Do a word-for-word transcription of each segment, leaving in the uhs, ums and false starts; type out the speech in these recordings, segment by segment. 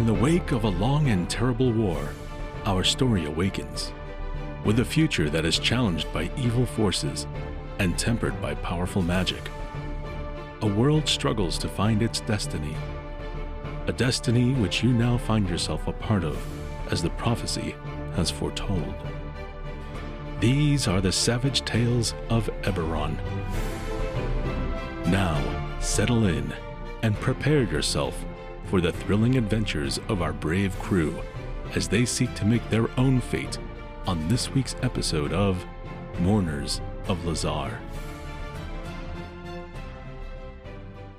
In the wake of a long and terrible war, our story awakens, with a future that is challenged by evil forces and tempered by powerful magic. A world struggles to find its destiny, a destiny which you now find yourself a part of, as the prophecy has foretold. These are the savage tales of Eberron. Now, settle in and prepare yourself for the thrilling adventures of our brave crew as they seek to make their own fate on this week's episode of Mourners of Lazar.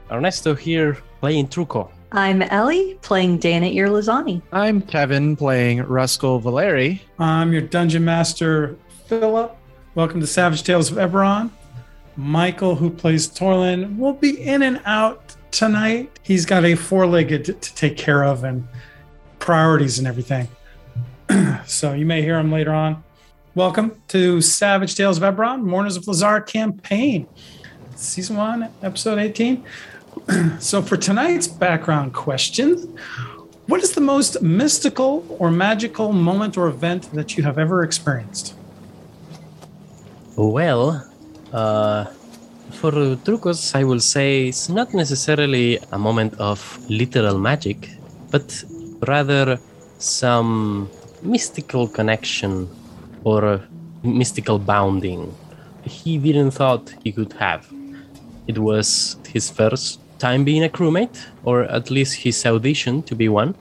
Ernesto here, playing Truco. I'm Ellie, playing Dana Erlazani. I'm Kevin, playing Rusko Valeri. I'm your Dungeon Master, Philip. Welcome to Savage Tales of Eberron. Michael, who plays Torlin, will be in and out tonight. He's got a four-legged to, to take care of and priorities and everything. So you may hear him later on. Welcome to Savage Tales of Eberron, Mourners of Lazar campaign. Season one, episode eighteen. So for tonight's background question, what is the most mystical or magical moment or event that you have ever experienced? Well, uh, for Trucos, I will say it's not necessarily a moment of literal magic, but rather some mystical connection or mystical bounding he didn't thought he could have. It was his first time being a crewmate, or at least his audition to be one,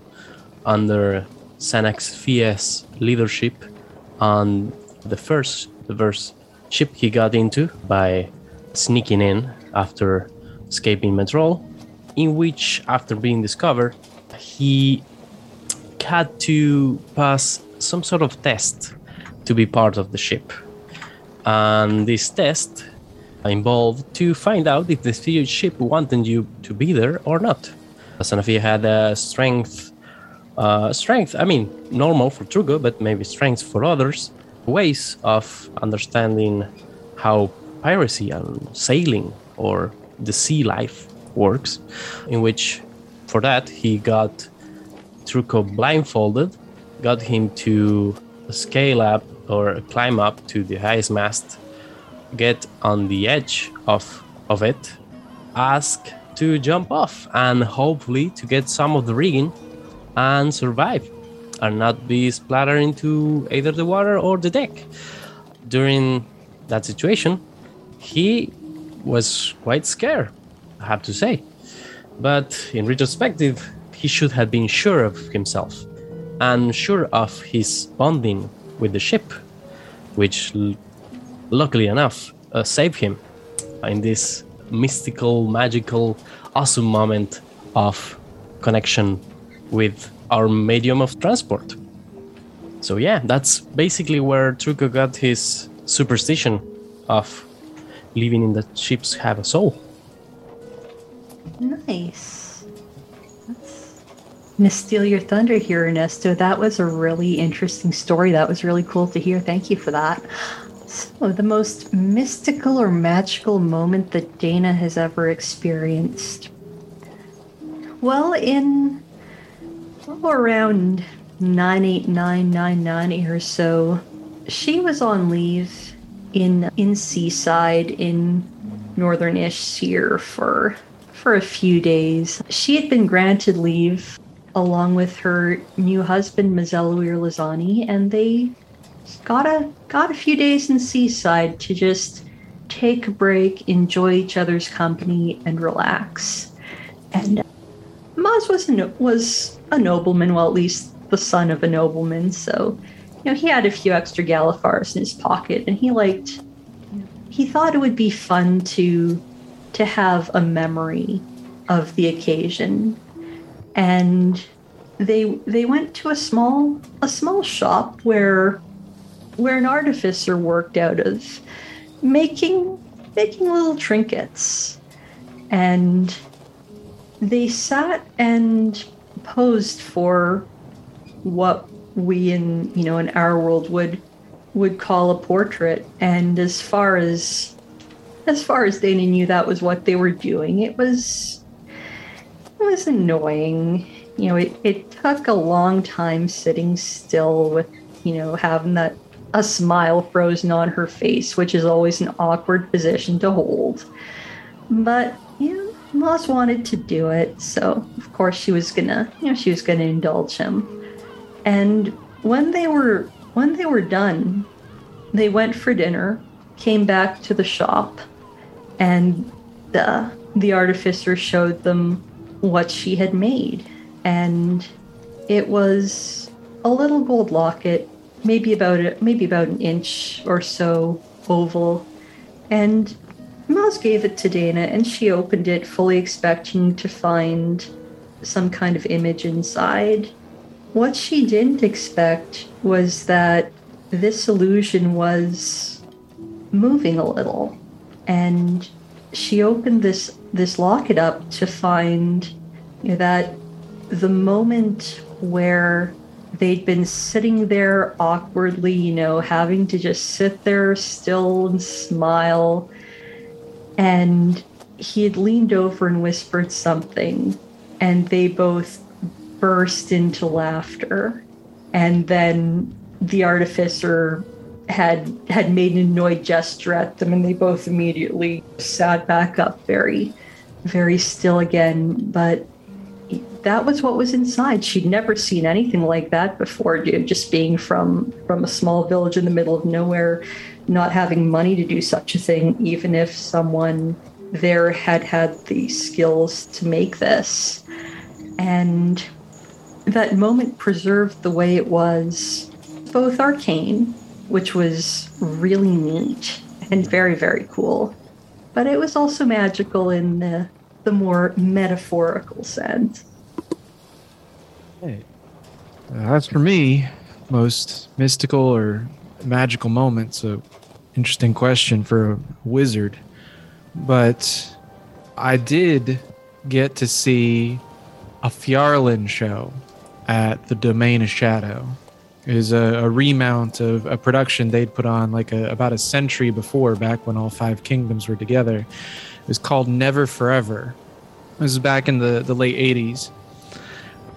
under Sanax Fia's leadership on the first, the first ship he got into by sneaking in after escaping Metrol, in which, after being discovered, he had to pass some sort of test to be part of the ship. And this test involved to find out if the spirit ship wanted you to be there or not. Sanafia had a strength, uh, strength, I mean, normal for Trugo, but maybe strength for others, ways of understanding how piracy and sailing or the sea life works, in which for that he got Truco blindfolded, got him to scale up or climb up to the highest mast, get on the edge of of it, ask to jump off and hopefully to get some of the rigging and survive and not be splattered into either the water or the deck. During that situation, he was quite scared, I have to say. But in retrospective, he should have been sure of himself and sure of his bonding with the ship, which luckily enough, uh, saved him in this mystical, magical, awesome moment of connection with our medium of transport. So yeah, that's basically where Truco got his superstition of living in the ships have a soul. Nice. That's... I'm gonna steal your thunder here, Ernesto. That was a really interesting story. That was really cool to hear. Thank you for that. So, the most mystical or magical moment that Dana has ever experienced. Well, in around nine eight nine nine nine or so, she was on leave in in Seaside in northern-ish Seer for, for a few days. She had been granted leave along with her new husband, Mazzella Weir-Lizani, and they... Got a, got a few days in Seaside to just take a break, enjoy each other's company, and relax. And uh, Maz was a, no- was a nobleman, well, at least the son of a nobleman, so, you know, he had a few extra Gallifars in his pocket, and he liked, he thought it would be fun to, to have a memory of the occasion. And they, they went to a small, a small shop where... where an artificer worked out of making making little trinkets, and they sat and posed for what we in you know in our world would would call a portrait. And as far as as far as Dana knew, that was what they were doing. It was it was annoying. you know, it, it took a long time sitting still with, you know, having that a smile frozen on her face, which is always an awkward position to hold. But, you know, Moss wanted to do it, so of course she was gonna, you know, she was gonna indulge him. And when they were when they were done, they went for dinner, came back to the shop, and the the artificer showed them what she had made, and it was a little gold locket, maybe about a, maybe about an inch or so oval, and Mouse gave it to Dana, and she opened it, fully expecting to find some kind of image inside. What she didn't expect was that this illusion was moving a little, and she opened this this locket up to find that the moment where they'd been sitting there awkwardly, you know, having to just sit there still and smile, and he had leaned over and whispered something, and they both burst into laughter. And then the artificer had had made an annoyed gesture at them, and they both immediately sat back up very, very still again. But that was what was inside. She'd never seen anything like that before, dude, just being from, from a small village in the middle of nowhere, not having money to do such a thing, even if someone there had had the skills to make this. And that moment preserved the way it was, both arcane, which was really neat and very, very cool, but it was also magical in the, the more metaphorical sense. Hey, uh, that's for me, most mystical or magical moment. So interesting question for a wizard, but I did get to see a Fjorlin show at the Domain of Shadow. It was a, a remount of a production they'd put on like a, about a century before, back when all five kingdoms were together. It was called Never Forever. This is back in the, the late eighties.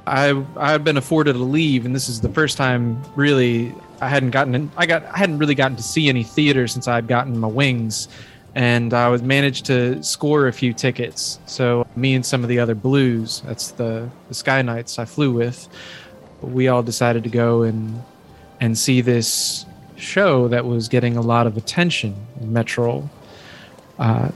I I've been afforded a leave, and this is the first time really I hadn't gotten in, I got I hadn't really gotten to see any theater since I'd gotten my wings, and I was managed to score a few tickets. So me and some of the other blues, that's the, the Sky Knights I flew with, we all decided to go and and see this show that was getting a lot of attention in Metro. Uh,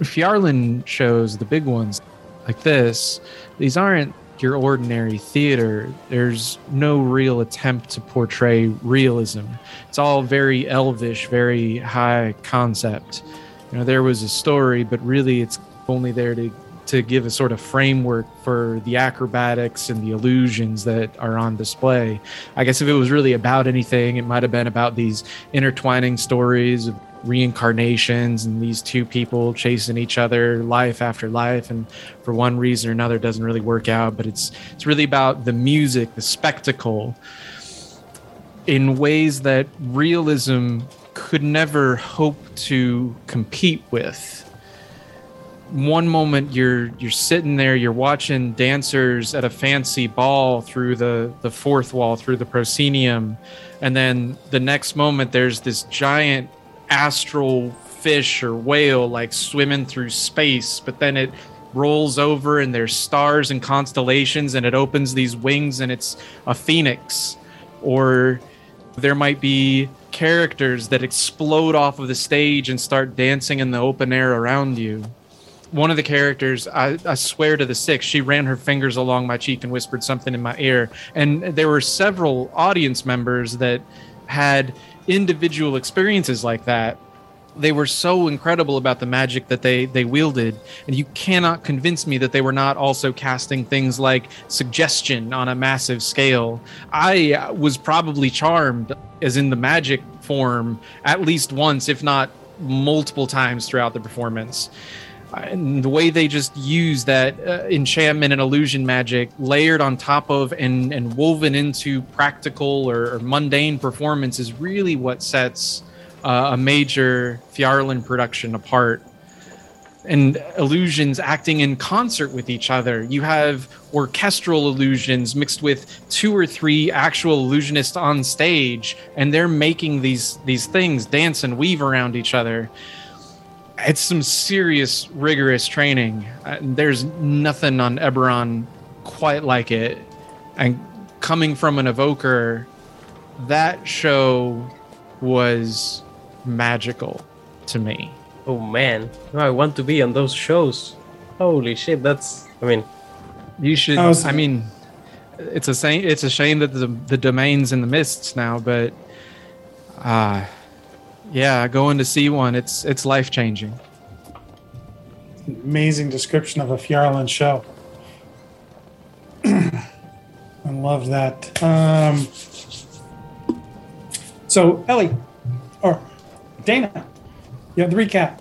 Fjorlin shows, the big ones like this, these aren't your ordinary theater. There's no real attempt to portray realism. It's all very elvish, very high concept. You know, there was a story, but really it's only there to to give a sort of framework for the acrobatics and the illusions that are on display. I guess if it was really about anything, it might have been about these intertwining stories of reincarnations and these two people chasing each other life after life, and for one reason or another it doesn't really work out. But it's it's really about the music, the spectacle, in ways that realism could never hope to compete with. One moment you're you're sitting there, you're watching dancers at a fancy ball through the, the fourth wall, through the proscenium, and then the next moment there's this giant astral fish or whale like swimming through space, but then it rolls over and there's stars and constellations and it opens these wings and it's a phoenix. Or there might be characters that explode off of the stage and start dancing in the open air around you. One of the characters, I, I swear to the six, she ran her fingers along my cheek and whispered something in my ear. And there were several audience members that had individual experiences like that. They were so incredible about the magic that they they wielded, and you cannot convince me that they were not also casting things like suggestion on a massive scale. I was probably charmed, as in the magic form, at least once, if not multiple times throughout the performance. And the way they just use that uh, enchantment and illusion magic layered on top of and, and woven into practical or, or mundane performance is really what sets uh, a major Fjorlin production apart. and illusions acting in concert with each other. You have orchestral illusions mixed with two or three actual illusionists on stage, and they're making these these things dance and weave around each other. It's some serious, rigorous training. Uh, there's nothing on Eberron quite like it. And coming from an evoker, that show was magical to me. Oh man, I want to be on those shows. Holy shit, that's, I mean, you should, I, was, I mean, it's a shame, it's a shame that the, the domain's in the mists now, but uh, yeah, going to see one, it's it's life-changing. Amazing description of a Fjorlin show. I love that. Um, so, Ellie, or Dana, you have the recap.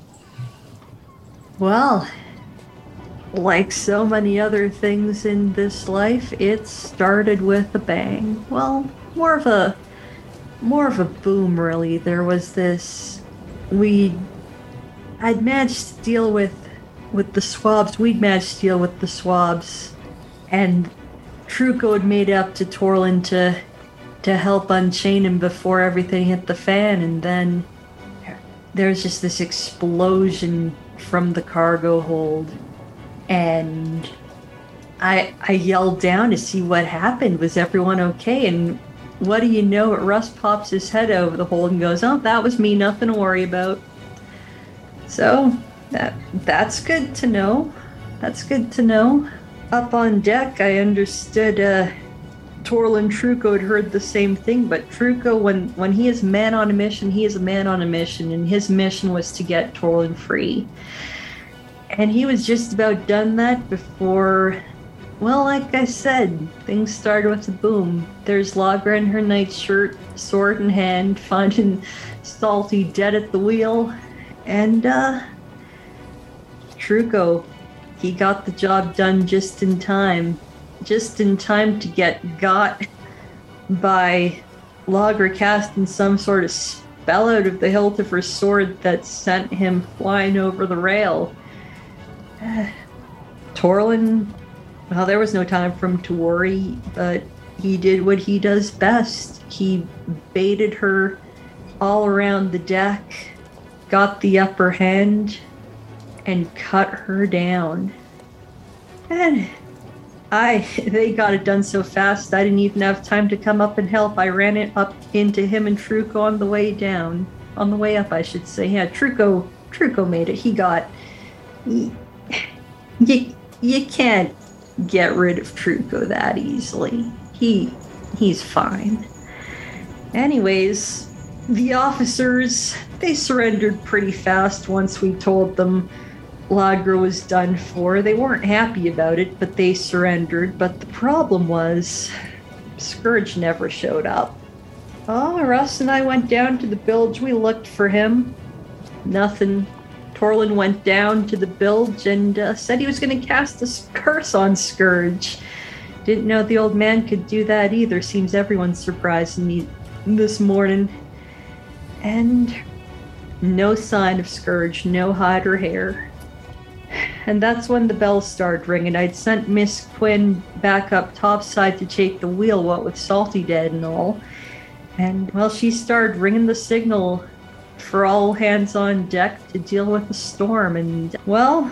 Well, like so many other things in this life, it started with a bang. Well, more of a more of a boom, really. There was this, we, I'd managed to deal with, with the swabs, we'd managed to deal with the swabs, and Truco had made up to Torlin to, to help unchain him before everything hit the fan, and then there's just this explosion from the cargo hold, and I I yelled down to see what happened. Was everyone okay? And what do you know? Russ pops his head over the hold and goes, "Oh, that was me. Nothing to worry about." So that that's good to know. That's good to know. Up on deck, I understood. Uh, Torlin Truco had heard the same thing, but Truco, when, when he is man on a mission, he is a man on a mission, and his mission was to get Torlin free. And he was just about done that before, well, like I said, things started with a boom. There's Lagra in her nightshirt, sword in hand, finding Salty dead at the wheel, and uh, Truco, he got the job done just in time. Just in time to get got by Lagra casting some sort of spell out of the hilt of her sword that sent him flying over the rail. Uh, Torlin, well, there was no time for him to worry, but he did what he does best. He baited her all around the deck, got the upper hand, and cut her down. And I, they got it done so fast, I didn't even have time to come up and help. I ran it up into him and Truco on the way down. On the way up, I should say. Yeah, Truco, Truco made it. He got... You, you, you can't get rid of Truco that easily. He, he's fine. Anyways, the officers, they surrendered pretty fast once we told them Lagra was done for. They weren't happy about it, but they surrendered. But the problem was, Scourge never showed up. Oh, Russ and I went down to the bilge. We looked for him. Nothing. Torlin went down to the bilge and uh, said he was going to cast a curse on Scourge. Didn't know the old man could do that either. Seems everyone's surprised me this morning. And no sign of Scourge, no hide or hair. And that's when the bells started ringing. I'd sent Miss Quinn back up topside to take the wheel, what with Salty dead and all. And, well, she started ringing the signal for all hands on deck to deal with the storm. And, well,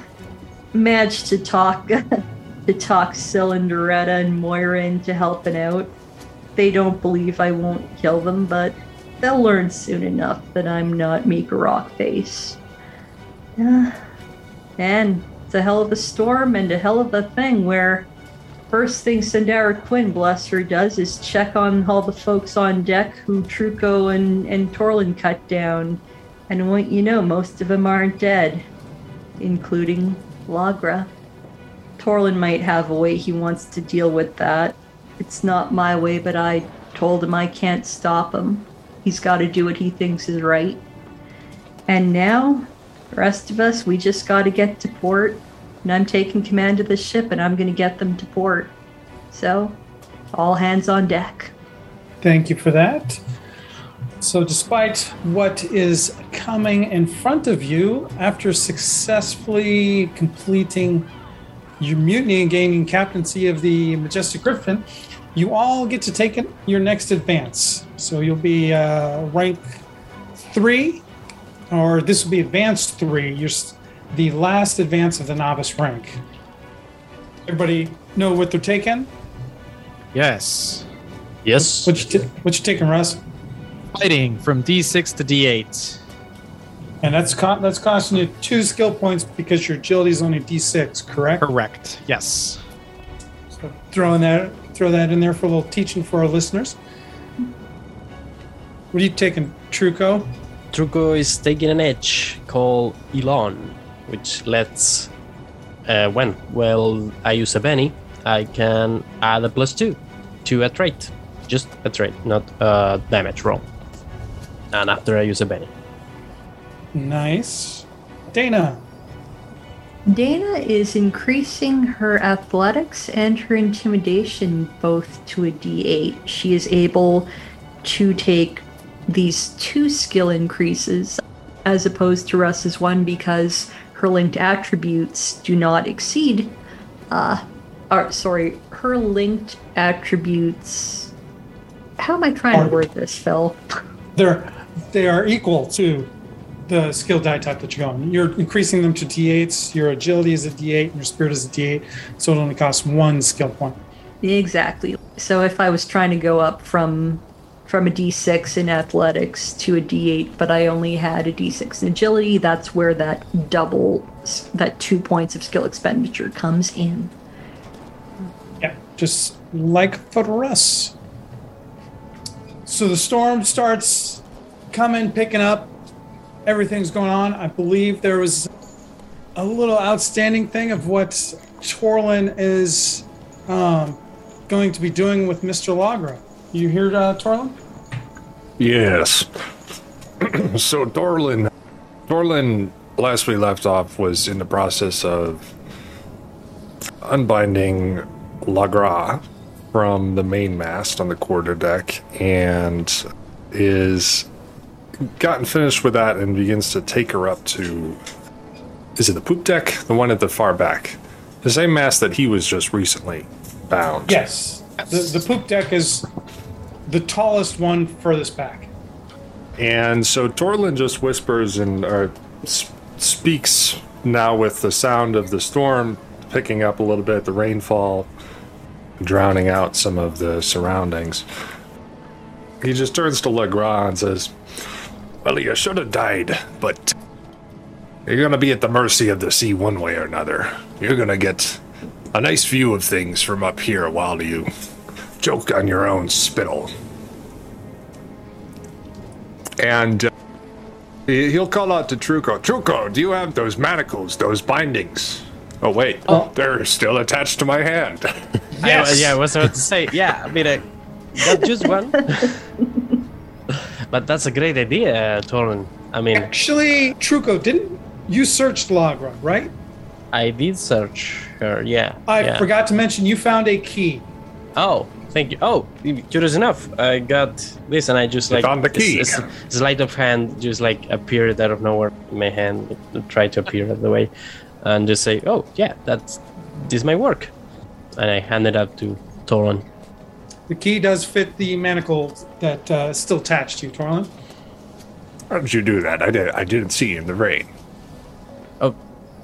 managed to talk to talk Syl and Areta and Moira into helping out. They don't believe I won't kill them, but they'll learn soon enough that I'm not Meeker Rockface. Uh, And it's a hell of a storm and a hell of a thing where first thing Sandara Quinn, bless her, does is check on all the folks on deck who Truco and, and Torlin cut down. And what you know, most of them aren't dead, including Lagra. Torlin might have a way he wants to deal with that. It's not my way, but I told him I can't stop him. He's got to do what he thinks is right. And now... the rest of us, we just got to get to port, and I'm taking command of the ship, and I'm going to get them to port. So, all hands on deck. Thank you for that. So despite what is coming in front of you, after successfully completing your mutiny and gaining captaincy of the Majestic Griffin, you all get to take it, your next advance. So you'll be uh, rank three, or this will be advanced three. You're the last advance of the novice rank. Everybody know what they're taking? Yes. Yes. What, what, you, t- what you taking, Russ? Fighting from D six to D eight. And that's co- that's costing you two skill points because your agility is only D six, correct? Correct, yes. So throwing that, throw that in there for a little teaching for our listeners. What are you taking, Truco? Truco is taking an edge called Elon, which lets... Uh, when? Well, I use a Benny. I can add a plus two to a trait. Just a trait, not a damage roll. And after I use a Benny. Nice. Dana. Dana is increasing her athletics and her intimidation both to a D eight. She is able to take these two skill increases as opposed to Russ's one because her linked attributes do not exceed... Uh, or, sorry, her linked attributes... How am I trying are, to word this, Phil? They're, they are equal to... the skill die type that you're going. You're increasing them to D eights. Your agility is a D eight and your spirit is a D eight. So it only costs one skill point. Exactly. So if I was trying to go up from from a D six in athletics to a D eight, but I only had a D six in agility, that's where that double, that two points of skill expenditure comes in. Yeah, just like for us. So the storm starts coming, picking up. Everything's going on. I believe there was a little outstanding thing of what Torlin is um, going to be doing with Mister Lagra. You hear uh, Torlin? Yes. So Torlin, Torlin, last we left off, was in the process of unbinding Lagra from the mainmast on the quarterdeck and is... gotten finished with that and begins to take her up to, is it the poop deck? The one at the far back. The same mast that he was just recently bound. Yes. The, the poop deck is the tallest one furthest back. And so Torlin just whispers and or speaks now with the sound of the storm, picking up a little bit, the rainfall, drowning out some of the surroundings. He just turns to Lagra and says, well, you should have died, but you're going to be at the mercy of the sea one way or another. You're going to get a nice view of things from up here while you choke on your own spittle. And uh, he'll call out to Truco. Truco, do you have those manacles, those bindings? Oh, wait. Oh. They're still attached to my hand. Yes. I, yeah, I was about to say, yeah, I mean, I got just one. But that's a great idea, Torlin. I mean... Actually, Truco, didn't you search Lagra, right? I did search her, yeah. I yeah. forgot to mention, you found a key. Oh, thank you. Oh, curious enough, I got this and I just like... found the key. It's, it's sleight of hand just like appeared out of nowhere in my hand. Try to appear out of the way and just say, oh, yeah, that's this might work. And I hand it up to Torlin. The key does fit the manacle that uh, is still attached to you, Torlin. How did you do that? I, did, I didn't see you in the rain. Oh,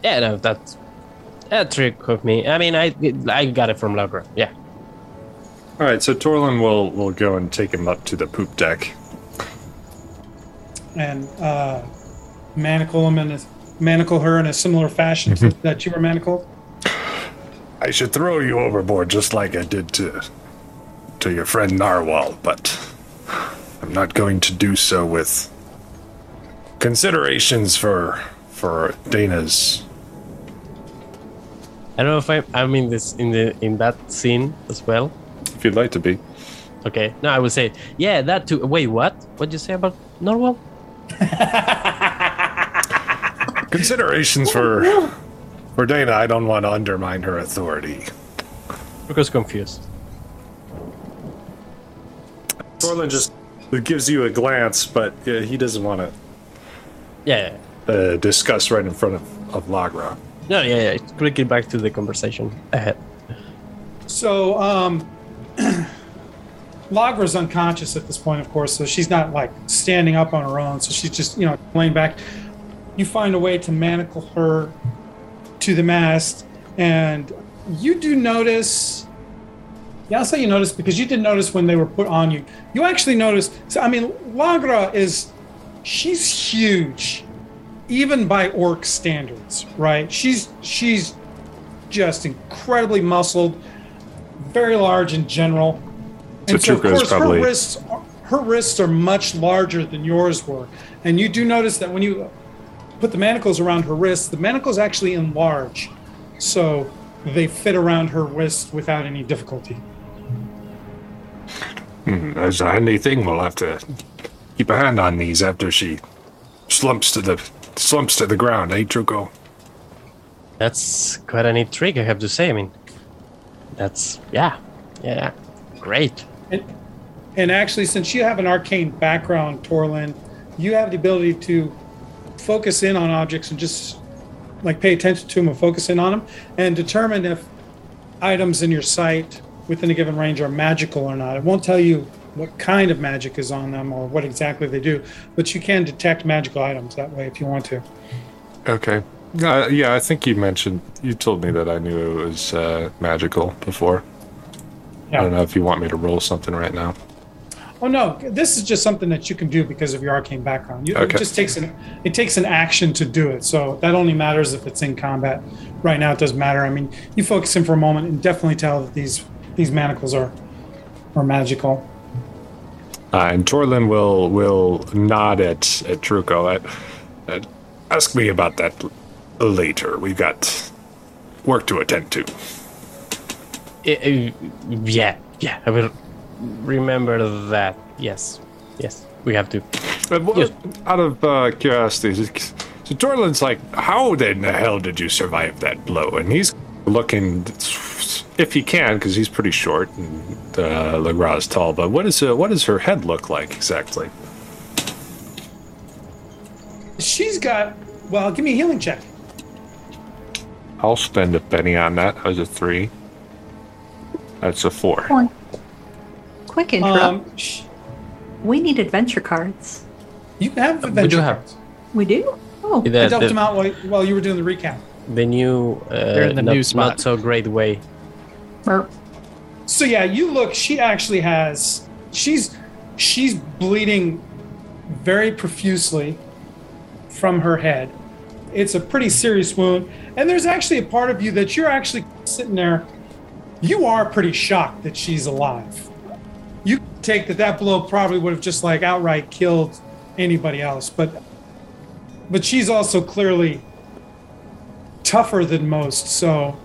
yeah, no, that's a trick of me. I mean, I I got it from Lagra, yeah. All right, so Torlin will, will go and take him up to the poop deck. And uh, manacle him and manacle her in a similar fashion mm-hmm. to that you were manacled? I should throw you overboard just like I did to... to your friend Narwhal, but I'm not going to do so with considerations for for Dana's. I don't know if I, I'm in this in the in that scene as well. If you'd like to be. Okay. No, I would say yeah. That too. Wait, what? What'd you say about Narwhal? Considerations for for Dana. I don't want to undermine her authority. Because confused. Torlin just It gives you a glance, but uh, he doesn't want to yeah, yeah. Uh, discuss right in front of, of Lagra. No, yeah, yeah. It's quickly back to the conversation ahead. So, um, Lagra's unconscious at this point, of course, so she's not, like, standing up on her own, so she's just, you know, laying back. You find a way to manacle her to the mast, and you do notice... Yeah, I'll say you noticed because you didn't notice when they were put on you. You actually noticed. So I mean, Lagra is, she's huge, even by orc standards, right? She's she's just incredibly muscled, very large in general. And so, so of course, probably... her wrists, are, her wrists are much larger than yours were, and you do notice that when you put the manacles around her wrists, the manacles actually enlarge, so they fit around her wrist without any difficulty. That's a handy thing. We'll have to keep a hand on these after she slumps to the slumps to the ground, eh, Truco? That's quite an intrigue, I have to say. I mean, that's yeah, yeah, great. And, and actually, since you have an arcane background, Torlin, you have the ability to focus in on objects and just like pay attention to them and focus in on them, and determine if items in your sight within a given range are magical or not. It won't tell you what kind of magic is on them or what exactly they do, but you can detect magical items that way if you want to. Okay. Uh, yeah, I think you mentioned, you told me that I knew it was uh, magical before. Yeah. I don't know if you want me to roll something right now. Oh no, this is just something that you can do because of your arcane background. You, okay. It just takes an it takes an action to do it, so that only matters if it's in combat. Right now it doesn't matter. I mean, you focus in for a moment and definitely tell that these these manacles are are magical. Uh, and Torlin will will nod at at Truco. At, at, ask me about that later. We've got work to attend to. Uh, yeah, yeah, I will. Remember that. Yes. Yes. We have to. But what, yes. Out of uh, curiosity, so Torlin's like, how in the hell did you survive that blow? And he's looking, if he can, because he's pretty short and uh, Lagra's tall, but what, is, uh, what does her head look like exactly? She's got, well, give me a healing check. I'll spend a penny on that. That was a three. That's a four. One. Quick intro. Um, sh- we need adventure cards. You have adventure we do have. cards. We do? Oh. The, I dumped the, them out while, while you were doing the recap. The new, uh, the not, new spot. Not so great way. Burp. So yeah, you look, she actually has, she's, she's bleeding very profusely from her head. It's a pretty serious wound. And there's actually a part of you that you're actually sitting there. You are pretty shocked that she's alive. You take that that blow probably would have just like outright killed anybody else, but but she's also clearly tougher than most, so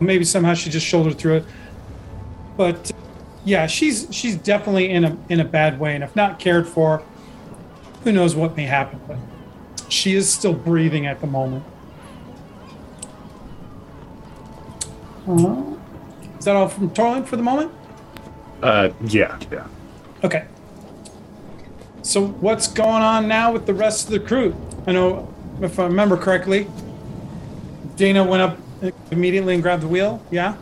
maybe somehow she just shouldered through it. But yeah, she's she's definitely in a in a bad way, and if not cared for, who knows what may happen. But she is still breathing at the moment. Uh-huh. Is that all from Torlin for the moment? Uh, yeah, yeah. Okay. So what's going on now with the rest of the crew? I know, if I remember correctly, Dana went up immediately and grabbed the wheel, yeah?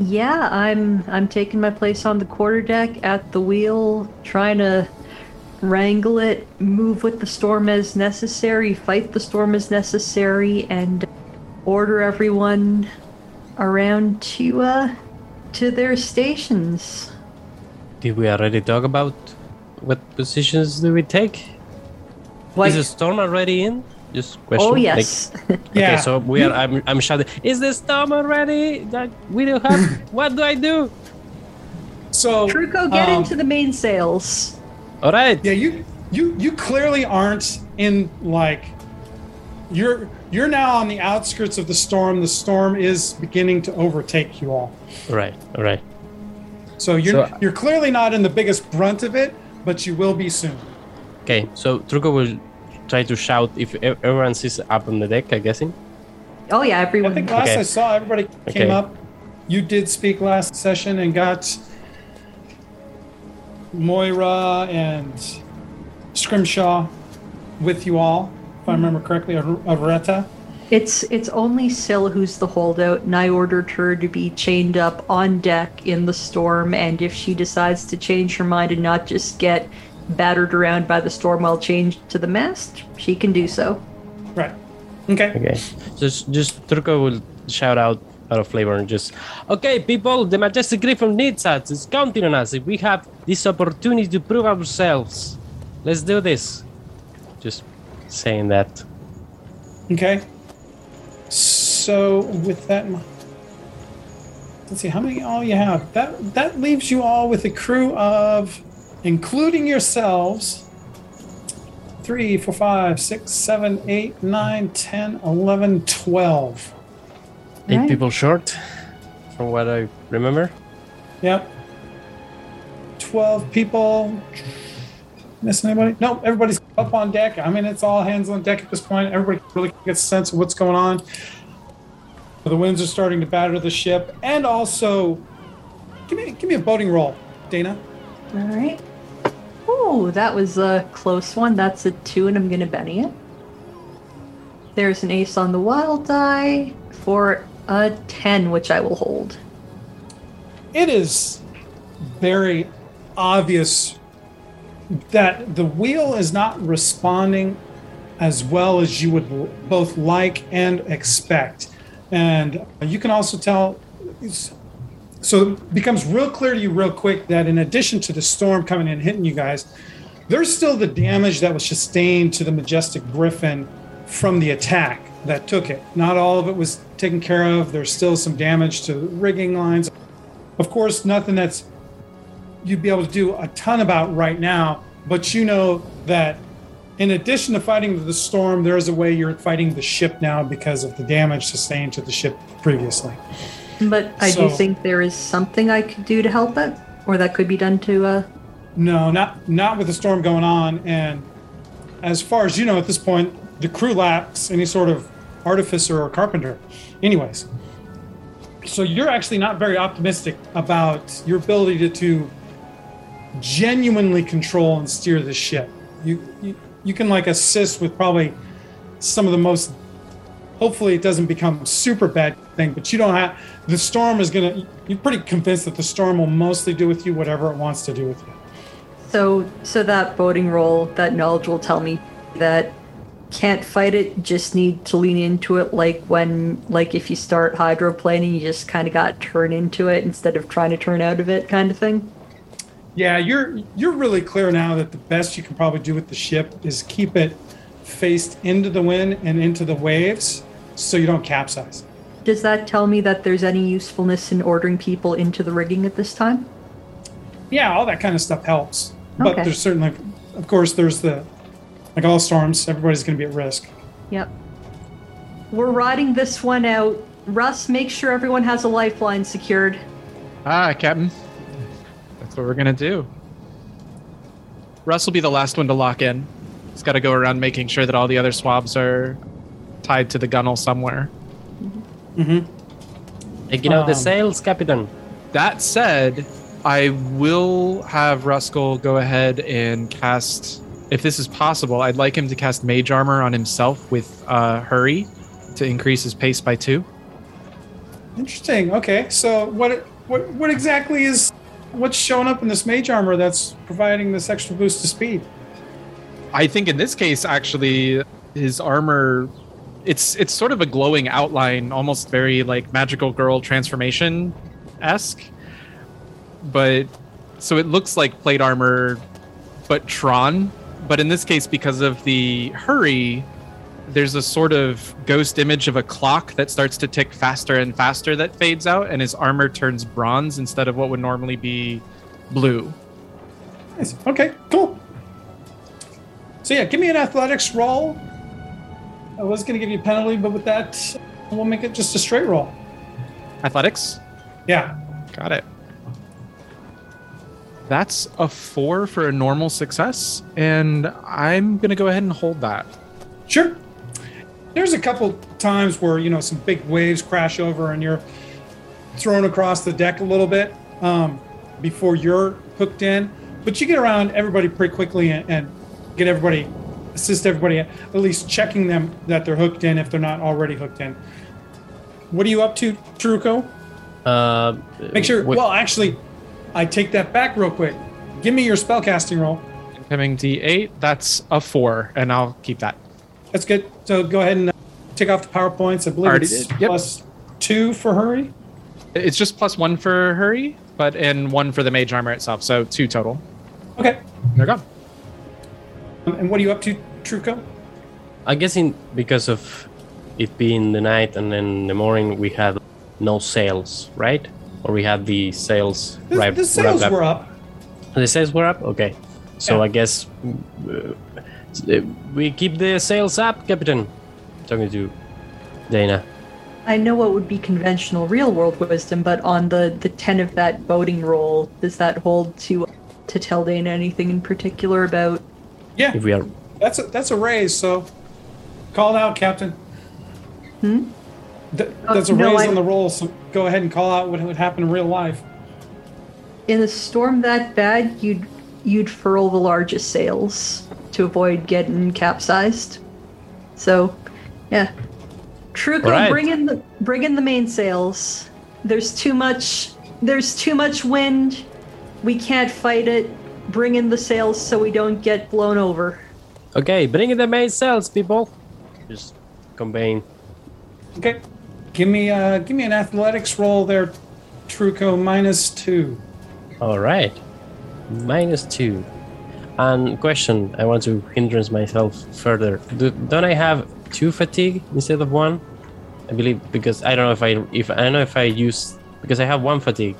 Yeah, I'm I'm taking my place on the quarterdeck at the wheel, trying to wrangle it, move with the storm as necessary, fight the storm as necessary, and order everyone around to, uh... to their stations. Did we already talk about what positions do we take? Like, is the storm already in? Just question. Oh yes. Like, yeah. Okay, so we are. I'm. I'm shouting. Is the storm already? That we don't have. What do I do? So Truco, get um, into the mainsails. All right. Yeah, you. You. You clearly aren't in like. You're. You're now on the outskirts of the storm. The storm is beginning to overtake you all. Right, right. So you're so, you're clearly not in the biggest brunt of it, but you will be soon. Okay, so Truco will try to shout if everyone is up on the deck, I'm guessing. Oh yeah, everyone. I think last okay. I saw everybody came okay. up. You did speak last session and got Moira and Scrimshaw with you all, if I remember correctly, Areta. It's it's only Syl who's the holdout, and I ordered her to be chained up on deck in the storm, and if she decides to change her mind and not just get battered around by the storm while chained to the mast, she can do so. Right. Okay. Okay. Just, just Truco will shout out out of flavor and just, okay, people, the Majestic Griffin needs us. It's counting on us. If we have this opportunity to prove ourselves, let's do this. Just saying that. Okay. So with that, let's see how many all you have. That that leaves you all with a crew of, including yourselves, three, four, five, six, seven, eight, nine, ten, eleven, twelve. Eight right. People short, from what I remember. Yep. Twelve people. Missing anybody? No, everybody's up on deck. I mean, it's all hands on deck at this point. Everybody really gets a sense of what's going on. The winds are starting to batter the ship, and also, give me give me a boating roll, Dana. All right. Oh, that was a close one. That's a two, and I'm going to Benny it. There's an ace on the wild die for a ten, which I will hold. It is very obvious that the wheel is not responding as well as you would both like and expect. And you can also tell, so it becomes real clear to you real quick that in addition to the storm coming in and hitting you guys, there's still the damage that was sustained to the Majestic Griffin from the attack that took it. Not all of it was taken care of. There's still some damage to rigging lines. Of course, nothing that's you'd be able to do a ton about right now, but you know that in addition to fighting the storm, there is a way you're fighting the ship now because of the damage sustained to the ship previously. But I so, do think there is something I could do to help it, or that could be done to... Uh... No, not not with the storm going on. And as far as you know at this point, the crew lacks any sort of artificer or carpenter. Anyways, so you're actually not very optimistic about your ability to, to genuinely control and steer the ship. You, you you can like assist with probably some of the most... Hopefully it doesn't become super bad thing, but you don't have... The storm is going to... You're pretty convinced that the storm will mostly do with you whatever it wants to do with you. So so that boating roll, that knowledge will tell me that can't fight it, just need to lean into it, like when, like if you start hydroplaning, you just kind of got to turn into it instead of trying to turn out of it kind of thing. Yeah, you're you're really clear now that the best you can probably do with the ship is keep it faced into the wind and into the waves so you don't capsize. Does that tell me that there's any usefulness in ordering people into the rigging at this time? Yeah, all that kind of stuff helps. Okay. But there's certainly, of course, there's the, like all storms, everybody's going to be at risk. Yep. We're riding this one out. Russ, make sure everyone has a lifeline secured. Ah, Captain. That's what we're going to do. Russ will be the last one to lock in. He's got to go around making sure that all the other swabs are tied to the gunwale somewhere. Mm-hmm. Taking out um, the sails, Captain. That said, I will have Ruskell go ahead and cast... If this is possible, I'd like him to cast Mage Armor on himself with uh, Hurry to increase his pace by two. Interesting. Okay, so what what what exactly is what's showing up in this Mage Armor that's providing this extra boost to speed? I think in this case, actually, his armor, it's it's sort of a glowing outline, almost very like magical girl transformation-esque. But so it looks like plate armor, but Tron. But in this case, because of the hurry, there's a sort of ghost image of a clock that starts to tick faster and faster that fades out, and his armor turns bronze instead of what would normally be blue. Nice. Okay, cool. So yeah, give me an athletics roll. I was going to give you a penalty, but with that, we'll make it just a straight roll. Athletics? Yeah. Got it. That's a four for a normal success, and I'm going to go ahead and hold that. Sure. There's a couple times where, you know, some big waves crash over and you're thrown across the deck a little bit um, before you're hooked in. But you get around everybody pretty quickly and, and get everybody, assist everybody, at least checking them that they're hooked in if they're not already hooked in. What are you up to, Truco? Uh, Make sure, well, actually, I take that back real quick. Give me your spellcasting roll. Incoming D eight, that's a four, and I'll keep that. That's good. So go ahead and uh, take off the power points. I believe Already it's did. Yep. plus two for Hurry. It's just plus one for Hurry, but and one for the Mage Armor itself, so two total. Okay. They're gone. Um, and what are you up to, Truco? I'm guessing because of it being the night and then the morning, we have no sails, right? Or we have the sails... The, right, the sails right, were up. The sails were up? Okay. So yeah. I guess uh, we keep the sails up, Captain. I'm talking to Dana. I know what would be conventional real-world wisdom, but on the, the ten of that boating roll, does that hold to to tell Dana anything in particular about... Yeah, if we are... that's, a, that's a raise, so call it out, Captain. Hmm? Th- that's oh, a raise no, on the roll, so go ahead and call out what would happen in real life. In a storm that bad, you'd you'd furl the largest sails to avoid getting capsized. So, yeah, Truco, right. bring in the bring in the mainsails. There's too much. There's too much wind. We can't fight it. Bring in the sails so we don't get blown over. Okay, bring in the mainsails, people. Just conveying. Okay. Give me, uh, give me an athletics roll there, Truco, minus two. All right, minus two. And question, I want to hindrance myself further. Do, don't I have two fatigue instead of one? I believe because I don't know if I if I don't know if I use because I have one fatigue,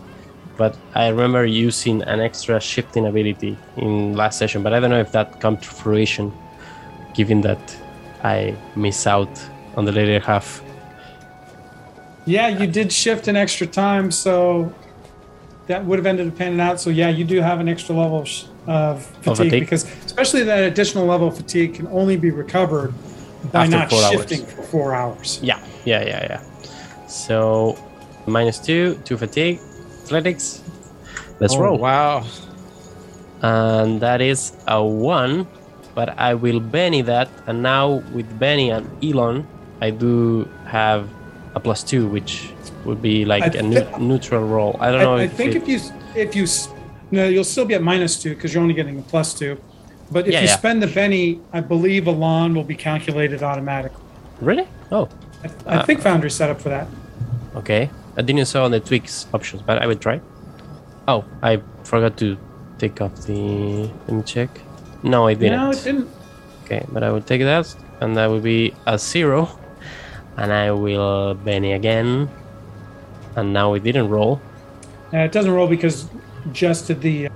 but I remember using an extra shifting ability in last session. But I don't know if that comes to fruition, given that I miss out on the later half. Yeah, you did shift an extra time, so that would have ended up panning out. So yeah, you do have an extra level of uh, fatigue, oh, fatigue because especially that additional level of fatigue can only be recovered by After not shifting hours. for four hours. Yeah, yeah, yeah, yeah. So minus two, two fatigue, athletics. Let's oh, roll. Wow. And that is a one, but I will Benny that. And now with Benny and Elon, I do have a plus two, which would be like th- a ne- neutral roll. I don't I, know. I if think it... if you if you no, you'll still be at minus two because you're only getting a plus two. But if yeah, you yeah. spend the Benny, I believe Elon will be calculated automatically. Really? Oh, I, th- I uh, think Foundry set up for that. Okay, I didn't saw on the tweaks options, but I would try. Oh, I forgot to take off the. Let me check. No, I didn't. No, it didn't. Okay, but I would take that, and that would be a zero. And I will Benny again. And now it didn't roll. Uh, it doesn't roll because adjusted the... Uh,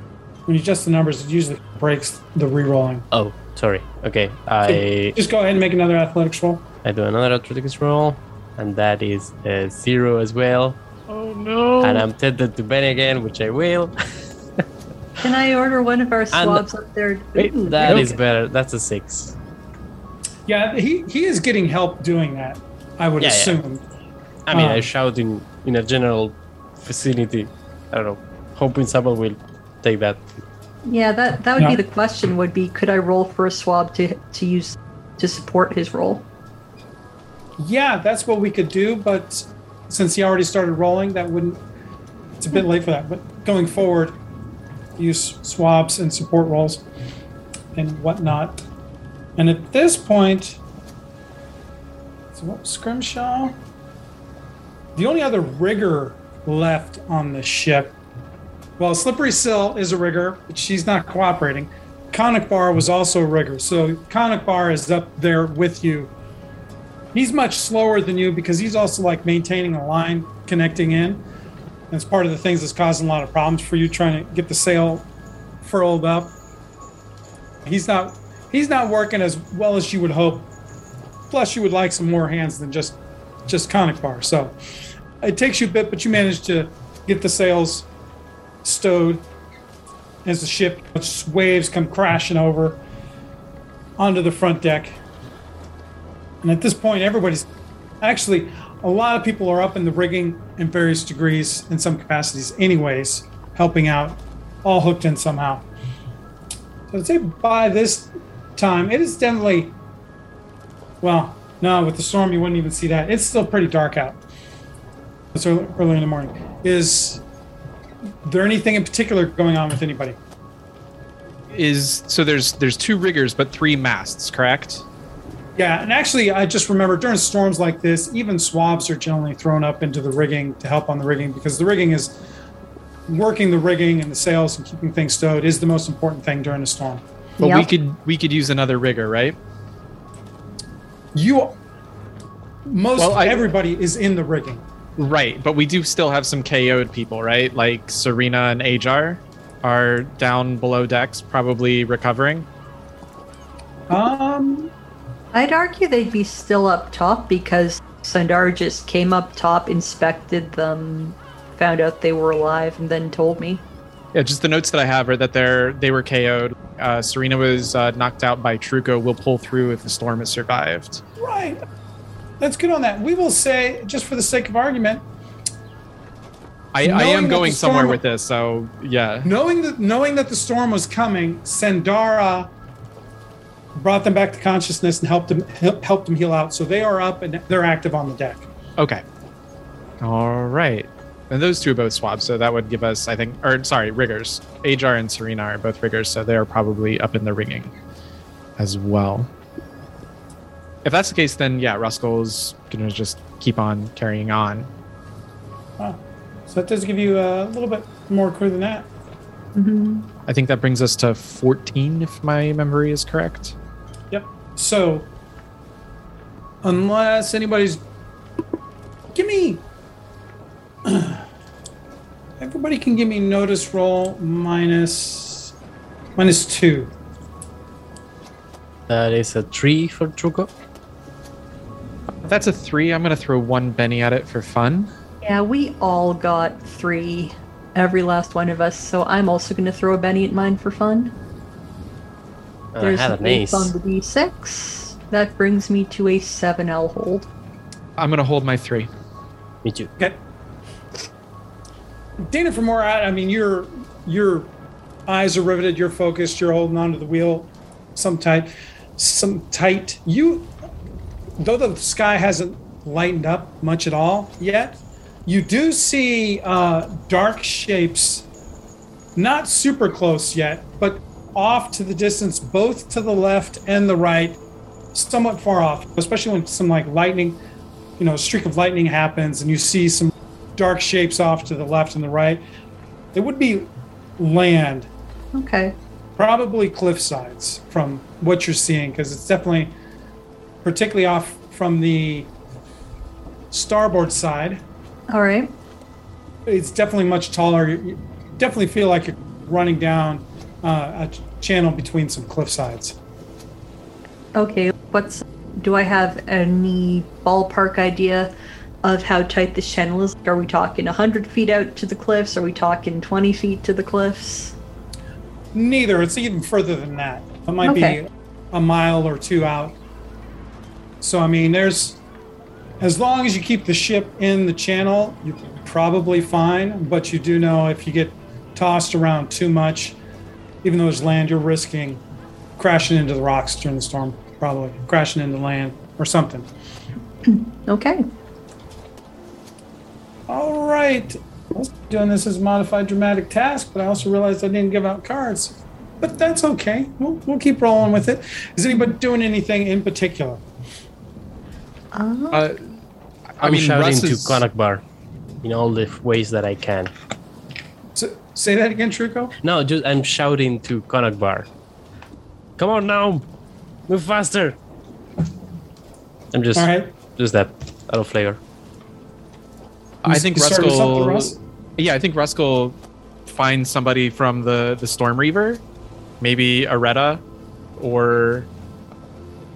when you adjust the numbers, it usually breaks the re-rolling. Oh, sorry. Okay, I... So just go ahead and make another athletics roll. I do another athletics roll. And that is a zero as well. Oh, no. And I'm tempted to Benny again, which I will. Can I order one of our swabs and, up there? Wait, Ooh, that okay. is better. That's a six. Yeah, he, he is getting help doing that. I would yeah, assume. Yeah. I mean, um, I shout in, in a general vicinity. I don't know. Hoping someone will take that. Yeah, that, that would yeah. be the question would be, could I roll for a swab to to use to support his roll? Yeah, that's what we could do. But since he already started rolling, that wouldn't... It's a bit late for that. But going forward, use swabs and support rolls and whatnot. And at this point... So Scrimshaw... The only other rigger left on the ship, well, Slippery Sill is a rigger, but she's not cooperating. Conic Bar was also a rigger, so Conic Bar is up there with you. He's much slower than you because he's also like maintaining a line, connecting in. That's part of the things that's causing a lot of problems for you trying to get the sail furled up. He's not, he's not working as well as you would hope. Plus, you would like some more hands than just just Conic Bar. So it takes you a bit, but you manage to get the sails stowed as the ship waves come crashing over onto the front deck. And at this point, everybody's actually, a lot of people are up in the rigging in various degrees in some capacities anyways, helping out, all hooked in somehow. So I'd say by this time, it is definitely, well, no, with the storm, you wouldn't even see that. It's still pretty dark out. It's early, early in the morning. Is there anything in particular going on with anybody? Is so there's there's two riggers, but three masts, correct? Yeah, and actually, I just remember during storms like this, even swabs are generally thrown up into the rigging to help on the rigging, because the rigging is working the rigging and the sails and keeping things stowed is the most important thing during a storm. But yep. we could we could use another rigger, right? You, most well, I, everybody is in the rigging, right? But we do still have some K O'd people, right? Like Serena and Ajar are down below decks, probably recovering. Um. I'd argue they'd be still up top because Sandara just came up top, inspected them, found out they were alive, and then told me. Yeah, just the notes that I have are that they're they were K O'd. Uh, Serena was uh, knocked out by Truco. We'll pull through if the storm has survived. Right. That's good on that. We will say, just for the sake of argument, I, I am going somewhere with this, so yeah. Knowing that, knowing that the storm was coming, Sandara brought them back to consciousness and helped them helped them heal out. So they are up and they're active on the deck. Okay. All right. And those two are both swabs, so that would give us, I think, or sorry, riggers. Ajar and Serena are both riggers, so they are probably up in the rigging as well. If that's the case, then yeah, Rusko's gonna just keep on carrying on. Wow. So that does give you a little bit more crew than that. Mm-hmm. I think that brings us to fourteen, if my memory is correct. Yep. So, unless anybody's... Give me... Everybody can give me notice roll minus... Minus two. That is a three for Truco. If that's a three, I'm going to throw one Benny at it for fun. Yeah, we all got three. Every last one of us. So I'm also going to throw a Benny at mine for fun. Uh, There's an ace on the D six. That brings me to a seven. I'll hold. I'm going to hold my three. Me too. Okay. Dana, from where I, I mean, your your eyes are riveted. You're focused. You're holding onto the wheel, some tight, some tight. You, though the sky hasn't lightened up much at all yet, you do see uh, dark shapes, not super close yet, but off to the distance, both to the left and the right, somewhat far off, especially when some like lightning, you know, a streak of lightning happens and you see some dark shapes off to the left and the right. They would be land. Okay. Probably cliff sides from what you're seeing, because it's definitely particularly off from the starboard side. All right. It's definitely much taller. You definitely feel like you're running down uh, a channel between some cliff sides. Okay. What's? Do I have any ballpark idea of how tight this channel is? Are we talking one hundred feet out to the cliffs? Are we talking twenty feet to the cliffs? Neither. It's even further than that. It might okay. be a mile or two out. So, I mean, there's... As long as you keep the ship in the channel, you're probably fine, but you do know if you get tossed around too much, even though there's land, you're risking crashing into the rocks during the storm, probably crashing into land or something. Okay. All right. I was doing this as a modified dramatic task, but I also realized I didn't give out cards, but that's okay. We'll, we'll keep rolling with it. Is anybody doing anything in particular? Uh, I I'm mean, shouting Russ is... to Conic Bar in all the ways that I can. So, say that again, Truco? No, just I'm shouting to Conic Bar. Come on now, move faster. I'm just, all right. just that out of flavor. I think Rusko. Russ? Yeah, I think Rusko finds somebody from the the Storm Reaver, maybe Areta, or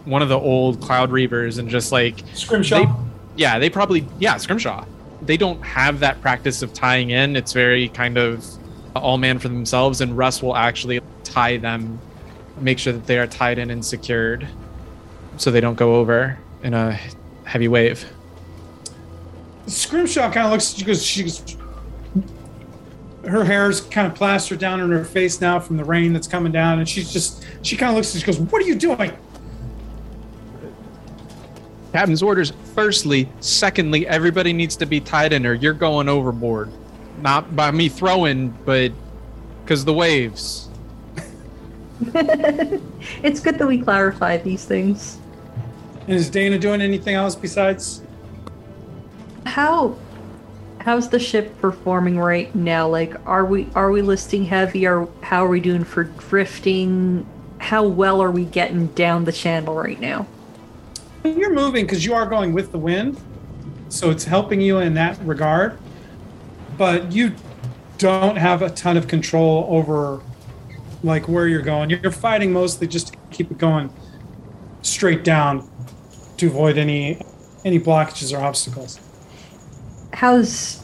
one of the old Cloud Reavers, and just like Scrimshaw. They, yeah, they probably yeah, Scrimshaw. They don't have that practice of tying in. It's very kind of all man for themselves, and Russ will actually tie them, make sure that they are tied in and secured so they don't go over in a heavy wave. Scrimshaw kind of looks, she goes, she goes, her hair's kind of plastered down on her face now from the rain that's coming down, and she's just, she kind of looks and she goes, "What are you doing?" Captain's orders, firstly. Secondly, everybody needs to be tied in, or you're going overboard. Not by me throwing, but because the waves. It's good that we clarify these things. And is Dana doing anything else besides? How, how's the ship performing right now? Like, are we are we listing heavy? Or how are we doing for drifting? How well are we getting down the channel right now? You're moving because you are going with the wind, so it's helping you in that regard. But you don't have a ton of control over, like, where you're going. You're fighting mostly just to keep it going straight down to avoid any any blockages or obstacles. How's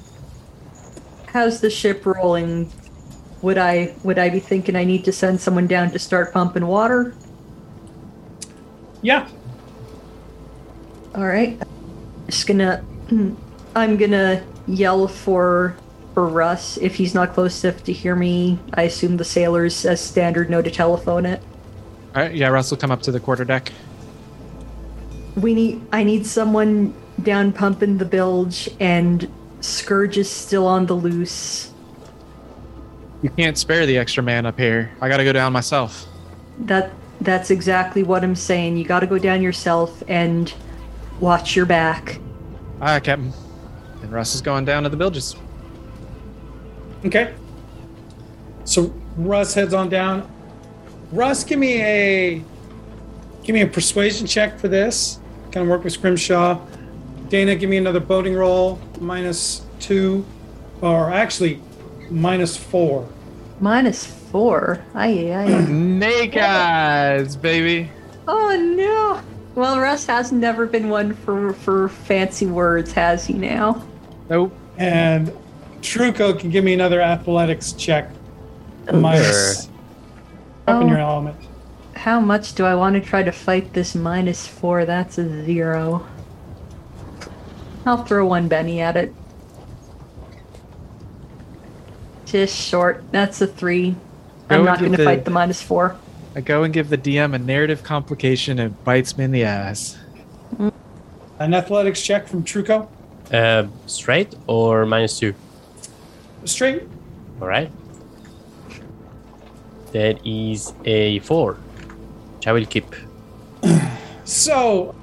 how's the ship rolling? Would I would I be thinking I need to send someone down to start pumping water? Yeah. All right. Just gonna I'm gonna yell for for Russ if he's not close enough to hear me. I assume the sailors as standard know to telephone it. All right, yeah, Russ will come up to the quarterdeck. We need I need someone down pumping the bilge, and Scourge is still on the loose. You can't spare the extra man up here. I gotta go down myself. That that's exactly what I'm saying. You gotta go down yourself and watch your back. All right, Captain. And Russ is going down to the bilges. Okay. So Russ heads on down. Russ, give me a give me a persuasion check for this. Kind of work with Scrimshaw. Dana, give me another boating roll, minus two, or actually minus four. Minus four. Aye, aye. Naked eyes, baby. Oh no. Well, Russ has never been one for, for fancy words, has he now? Nope. And Truco can give me another athletics check. Minus. Up in your element. How much do I want to try to fight this minus four? That's a zero. I'll throw one Benny at it. Just short. That's a three. I'm not going to fight the minus four. I go and give the D M a narrative complication and bites me in the ass. An athletics check from Truco? Uh, straight or minus two? Straight. All right. That is a four, which I will keep. So,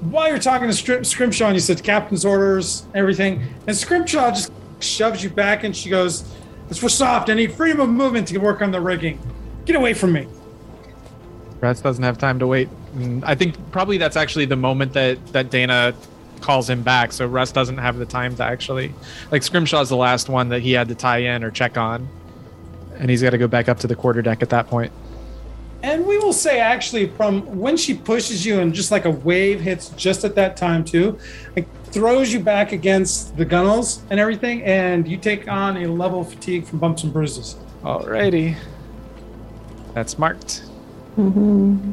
while you're talking to Scrimshaw, and you said captain's orders, everything, and Scrimshaw just shoves you back and she goes, "It's for soft. I need freedom of movement to work on the rigging. Get away from me." Russ doesn't have time to wait. I think probably that's actually the moment that, that Dana calls him back, so Russ doesn't have the time to actually... Like, Scrimshaw's the last one that he had to tie in or check on, and he's got to go back up to the quarterdeck at that point. And we will say, actually, from when she pushes you and just like a wave hits just at that time, too, it throws you back against the gunnels and everything, and you take on a level of fatigue from bumps and bruises. Alrighty. That's marked. Mm-hmm.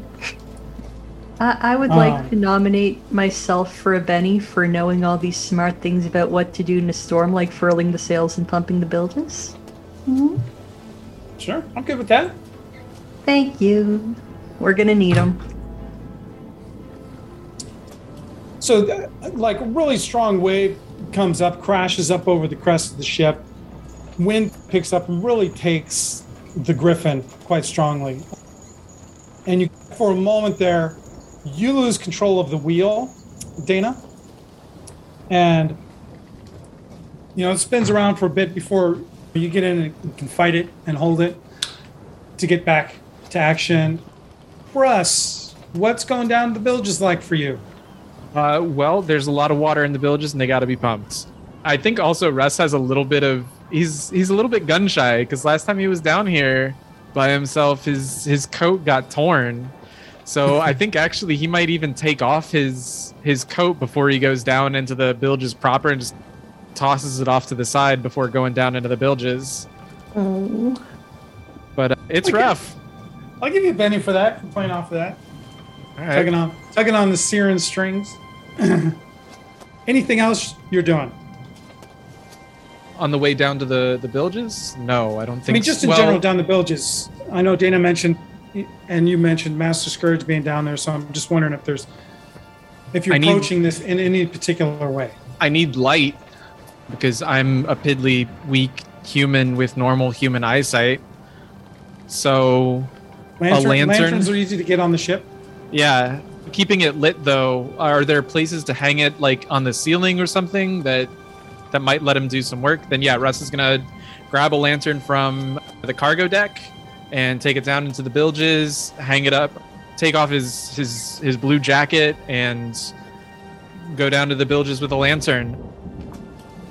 I, I would um, like to nominate myself for a Benny for knowing all these smart things about what to do in a storm, like furling the sails and pumping the bilges. Mm-hmm. Sure, I'm good with that. Thank you. We're gonna need them. So, th- like, a really strong wave comes up, crashes up over the crest of the ship. Wind picks up and really takes the Griffin quite strongly. And you, for a moment there, you lose control of the wheel, Dana. And, you know, it spins around for a bit before you get in and can fight it and hold it to get back to action. Russ, what's going down the bilges like for you? Uh, well, there's a lot of water in the bilges and they got to be pumped. I think also Russ has a little bit of, he's, he's a little bit gun shy because last time he was down here by himself, his his coat got torn, so I think actually he might even take off his his coat before he goes down into the bilges proper and just tosses it off to the side before going down into the bilges. Oh, but uh, it's I'll rough. Give, I'll give you a Benny for that. I'm playing off of that. All right. Tugging on, tugging on the siren strings. Anything else you're doing? on the way down to the, the villages? No, I don't think so. I mean, just in well, general, down the villages. I know Dana mentioned, and you mentioned Master Scourge being down there, so I'm just wondering if there's, if you're I approaching need, this in any particular way. I need light, because I'm a piddly, weak human with normal human eyesight. So, Lantern, a lantern... Lanterns are easy to get on the ship. Yeah. Keeping it lit, though, are there places to hang it, like, on the ceiling or something that... that might let him do some work? Then yeah, Russ is gonna grab a lantern from the cargo deck and take it down into the bilges, hang it up, take off his his his blue jacket, and go down to the bilges with a lantern.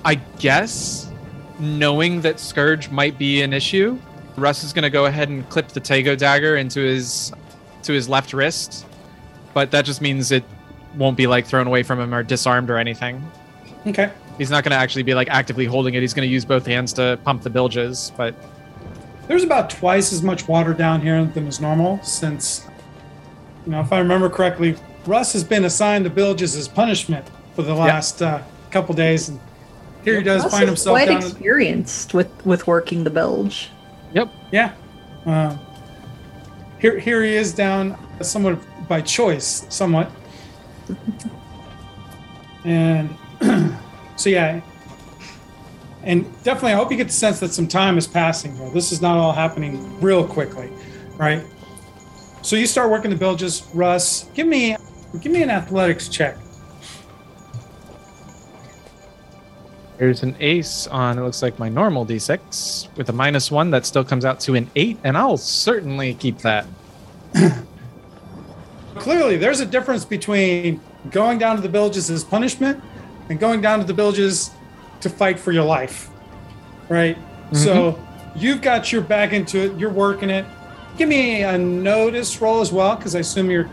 I guess, knowing that Scourge might be an issue, Russ is gonna go ahead and clip the Tego dagger into his to his left wrist, but that just means it won't be like thrown away from him or disarmed or anything. Okay. He's not going to actually be like actively holding it. He's going to use both hands to pump the bilges, but... There's about twice as much water down here than is normal since, you know, if I remember correctly, Russ has been assigned the bilges as punishment for the last yeah. uh, couple days. And here well, he does Russ find himself quite down experienced with, with working the bilge. Yep. Yeah. Uh, here, here he is down somewhat by choice, somewhat. And... So yeah, and definitely I hope you get the sense that some time is passing here. This is not all happening real quickly, right? So you start working the bilges. Russ, give me give me an athletics check. There's an ace on, it looks like, my normal d six. With a minus one, that still comes out to an eight, and I'll certainly keep that. Clearly, there's a difference between going down to the bilges as punishment and going down to the villages to fight for your life, right? Mm-hmm. So you've got your back into it. You're working it. Give me a notice roll as well, because I assume you're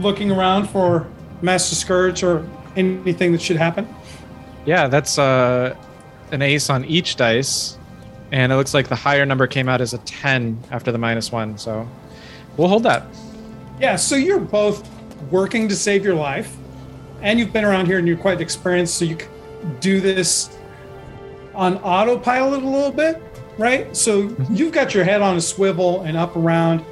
looking around for Master Scourge or anything that should happen. Yeah, that's uh, an ace on each dice. And it looks like the higher number came out as a ten after the minus one. So we'll hold that. Yeah, so you're both working to save your life. And you've been around here and you're quite experienced, so you do this on autopilot a little bit, right? So you've got your head on a swivel and up around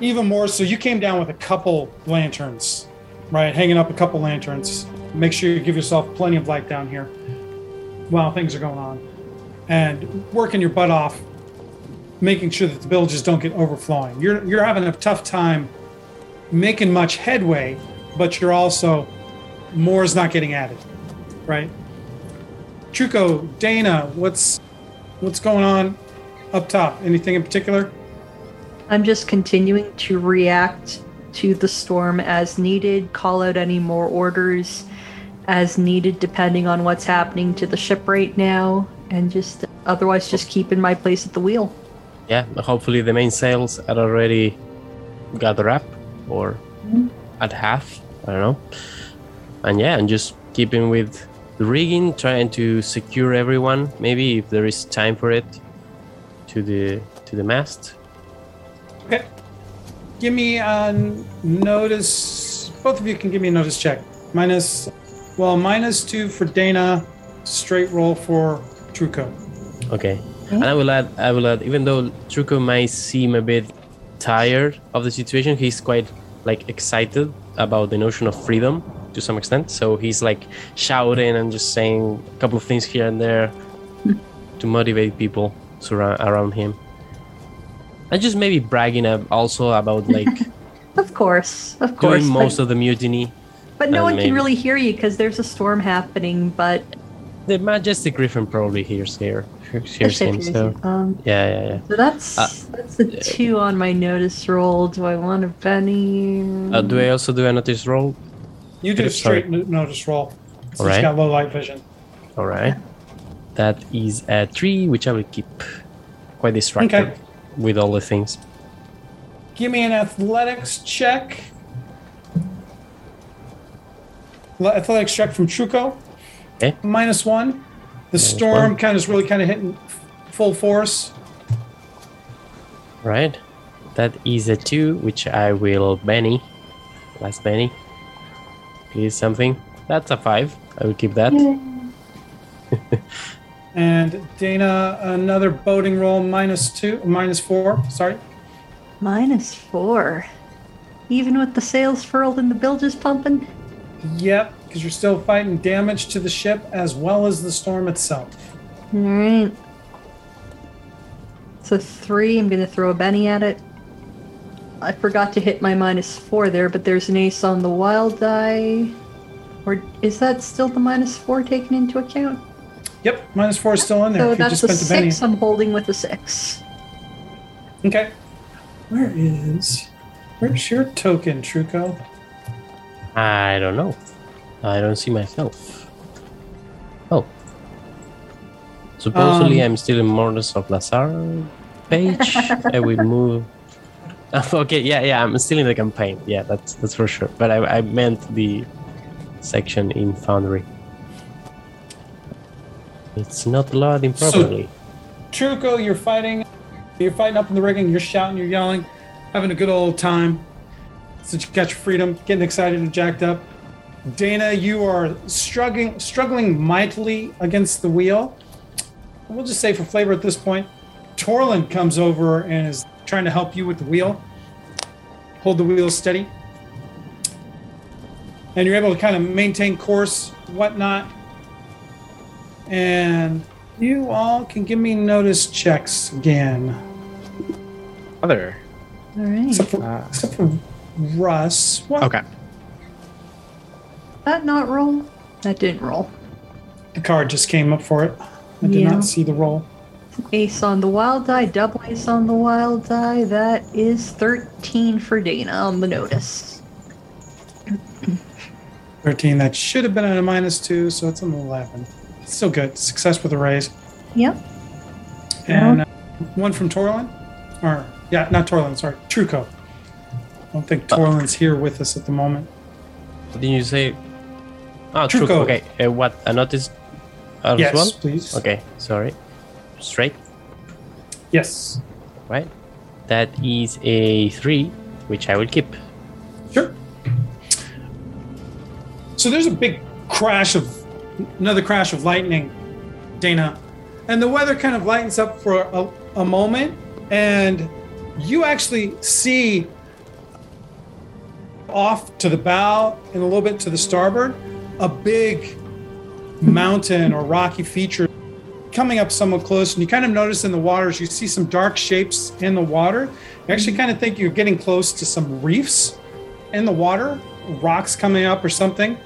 even more. So you came down with a couple lanterns, right? Hanging up a couple lanterns. Make sure you give yourself plenty of light down here while things are going on. And working your butt off, making sure that the villages don't get overflowing. You're, you're having a tough time making much headway, but you're also... more is not getting added, right? Truco, Dana, what's what's going on up top? Anything in particular? I'm just continuing to react to the storm as needed, call out any more orders as needed, depending on what's happening to the ship right now, and just otherwise just keep in my place at the wheel. Yeah, hopefully the mainsails are already gathered up or mm-hmm. at half, I don't know. And yeah, and just keeping with the rigging, trying to secure everyone, maybe if there is time for it, to the to the mast. Okay. Give me a notice. Both of you can give me a notice check. Minus, well, minus two for Dana, straight roll for Truco. Okay. Mm-hmm. And I will add, I will add, even though Truco might seem a bit tired of the situation, he's quite like excited about the notion of freedom. To some extent, so he's like shouting and just saying a couple of things here and there to motivate people surra- around him, and just maybe bragging also about like, of course, of course, doing most but, of the mutiny. But no one maybe. Can really hear you because there's a storm happening. But the Majestic Griffin probably hears here, hears him. So um, yeah, yeah, yeah. So that's uh, that's the yeah. two on my notice roll. Do I want a penny? Uh, do I also do a notice roll? You do a straight notice roll. So right. It's got low light vision. All right. That is a three, which I will keep quite distracted okay. with all the things. Give me an athletics check. Athletics check from Truco. Okay. Minus one. The Minus storm one. kind of is really kind of hitting full force. Right. That is a two, which I will Benny. Last Benny. Please, something. That's a five. I will keep that. Yeah. And Dana, another boating roll, minus two, minus four, sorry. Minus four. Even with the sails furled and the bilges pumping? Yep, because you're still fighting damage to the ship as well as the storm itself. All right. So three, I'm going to throw a Benny at it. I forgot to hit my minus four there, but there's an ace on the wild die. Or is that still the minus four taken into account? Yep, minus four is still in there. So that's a six I'm holding with a six. Okay. Where is... Where's your token, Truco? I don't know. I don't see myself. Oh. Supposedly um, I'm still in Mourners of Lazar page. I will move... Okay, yeah, yeah, I'm still in the campaign. Yeah, that's that's for sure. But I, I meant the section in Foundry. It's not loading properly. So, Truco, you're fighting. You're fighting up in the rigging. You're shouting. You're yelling. Having a good old time. Since you got your freedom, getting excited and jacked up. Dana, you are struggling, struggling mightily against the wheel. We'll just say for flavor at this point, Torlin comes over and is trying to help you with the wheel. Hold the wheel steady. And you're able to kind of maintain course, whatnot. And you all can give me notice checks again. Other. All right. Except for, uh, except for Russ. What? Okay. Did that not roll? That didn't roll. The card just came up for it. I did yeah. not see the roll. Ace on the wild die, double ace on the wild die. That is thirteen for Dana on the notice. thirteen, that should have been at a minus two, so it's an eleven. It's still good. Success with a raise. Yep. And uh, one from Torlin? Or, yeah, not Torlin, sorry. Truco. I don't think Torlin's uh, here with us at the moment. Did you say? Oh, Truco. Truco. Okay, uh, what? A notice uh, yes, as well? Yes, please. Okay, sorry. Straight? Yes. Right? That is a three, which I will keep. Sure. So there's a big crash of, another crash of lightning, Dana. And the weather kind of lightens up for a, a moment, and you actually see off to the bow and a little bit to the starboard, a big mountain or rocky feature coming up somewhat close, and you kind of notice in the waters, you see some dark shapes in the water. You actually kind of think you're getting close to some reefs in the water, rocks coming up or something.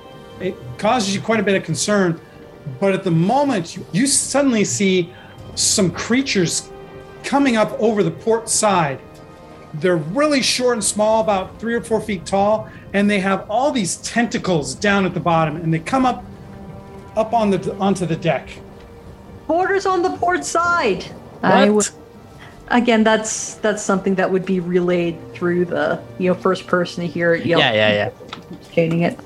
It causes you quite a bit of concern, but at the moment, you, you suddenly see some creatures coming up over the port side. They're really short and small, about three or four feet tall, and they have all these tentacles down at the bottom, and they come up up on the onto the deck. Borders on the port side. What? I w- Again, that's that's something that would be relayed through the you know first person to hear it. Yelp. Yeah, yeah, yeah. Chaining it.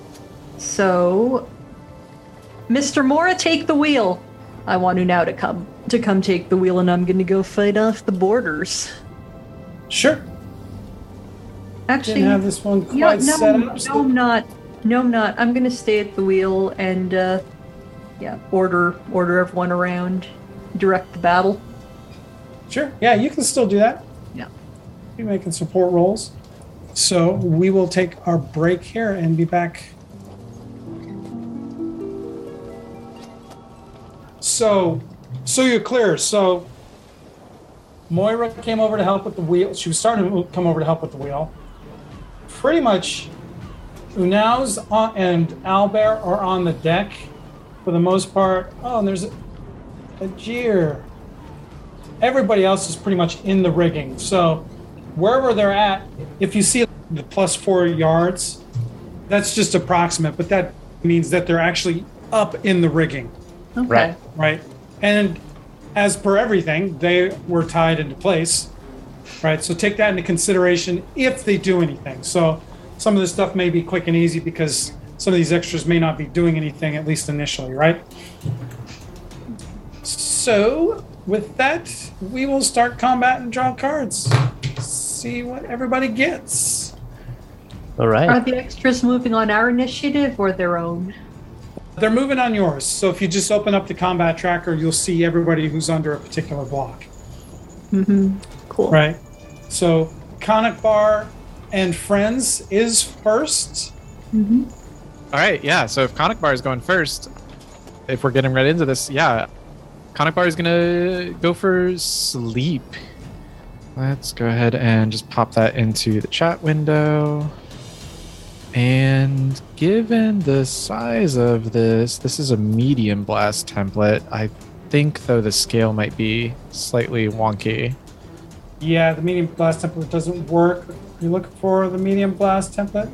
So, Mister Mora, take the wheel. I want you now to come to come take the wheel, and I'm going to go fight off the borders. Sure. Actually, didn't have this one quite yeah, no, set up. No, so. I'm not. No, I'm not. I'm going to stay at the wheel and. Uh, Yeah, order order everyone around, direct the battle. Sure, yeah, you can still do that. Yeah. You're making support rolls. So we will take our break here and be back. So, so you're clear. So Moira came over to help with the wheel. She was starting to come over to help with the wheel. Pretty much Unaus and Owlbear are on the deck. For the most part, oh, and there's a, a jeer. Everybody else is pretty much in the rigging. So wherever they're at, if you see the plus four yards, that's just approximate, but that means that they're actually up in the rigging. Okay. Right. Right. And as per everything, they were tied into place, right? So take that into consideration if they do anything. So some of this stuff may be quick and easy because some of these extras may not be doing anything, at least initially, right? So, with that, we will start combat and draw cards. See what everybody gets. All right. Are the extras moving on our initiative or their own? They're moving on yours, so if you just open up the combat tracker, you'll see everybody who's under a particular block. Mm-hmm. Cool. Right. So Conic Bar and Friends is first. Mm-hmm. All right, yeah, so if Conic Bar is going first, if we're getting right into this, yeah, Conic Bar is going to go for sleep. Let's go ahead and just pop that into the chat window. And given the size of this, this is a medium blast template. I think, though, the scale might be slightly wonky. Yeah, the medium blast template doesn't work. Are you looking for the medium blast template?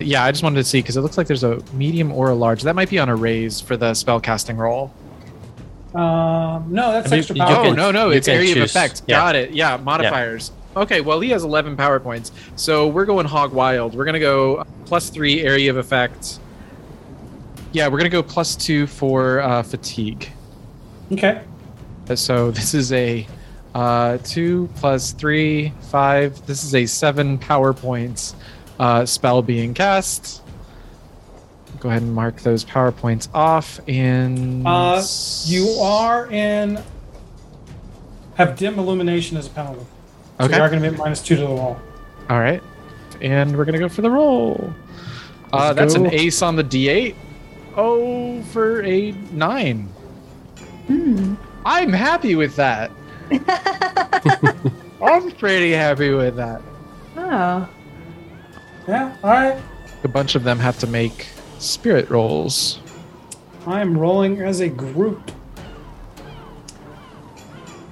Yeah, I just wanted to see, because it looks like there's a medium or a large. That might be on a raise for the spellcasting roll. Um, no, that's I mean, extra power. Oh, can, no, no, it's area choose. of effect. Yeah. Got it. Yeah, modifiers. Yeah. Okay, well, he has eleven power points, so we're going hog wild. We're going to go plus three area of effect. Yeah, we're going to go plus two for uh, fatigue. Okay. So this is a uh, two plus three, five. This is a seven power points uh, spell being cast. Go ahead and mark those power points off. And uh, you are in... Have dim illumination as a penalty. So okay. We are going to be at minus two to the roll. All right. And we're going to go for the roll. Uh, that's go. an ace on the D eight. Oh, for a nine. Mm. I'm happy with that. I'm pretty happy with that. Oh. Yeah, all right. A bunch of them have to make spirit rolls. I'm rolling as a group.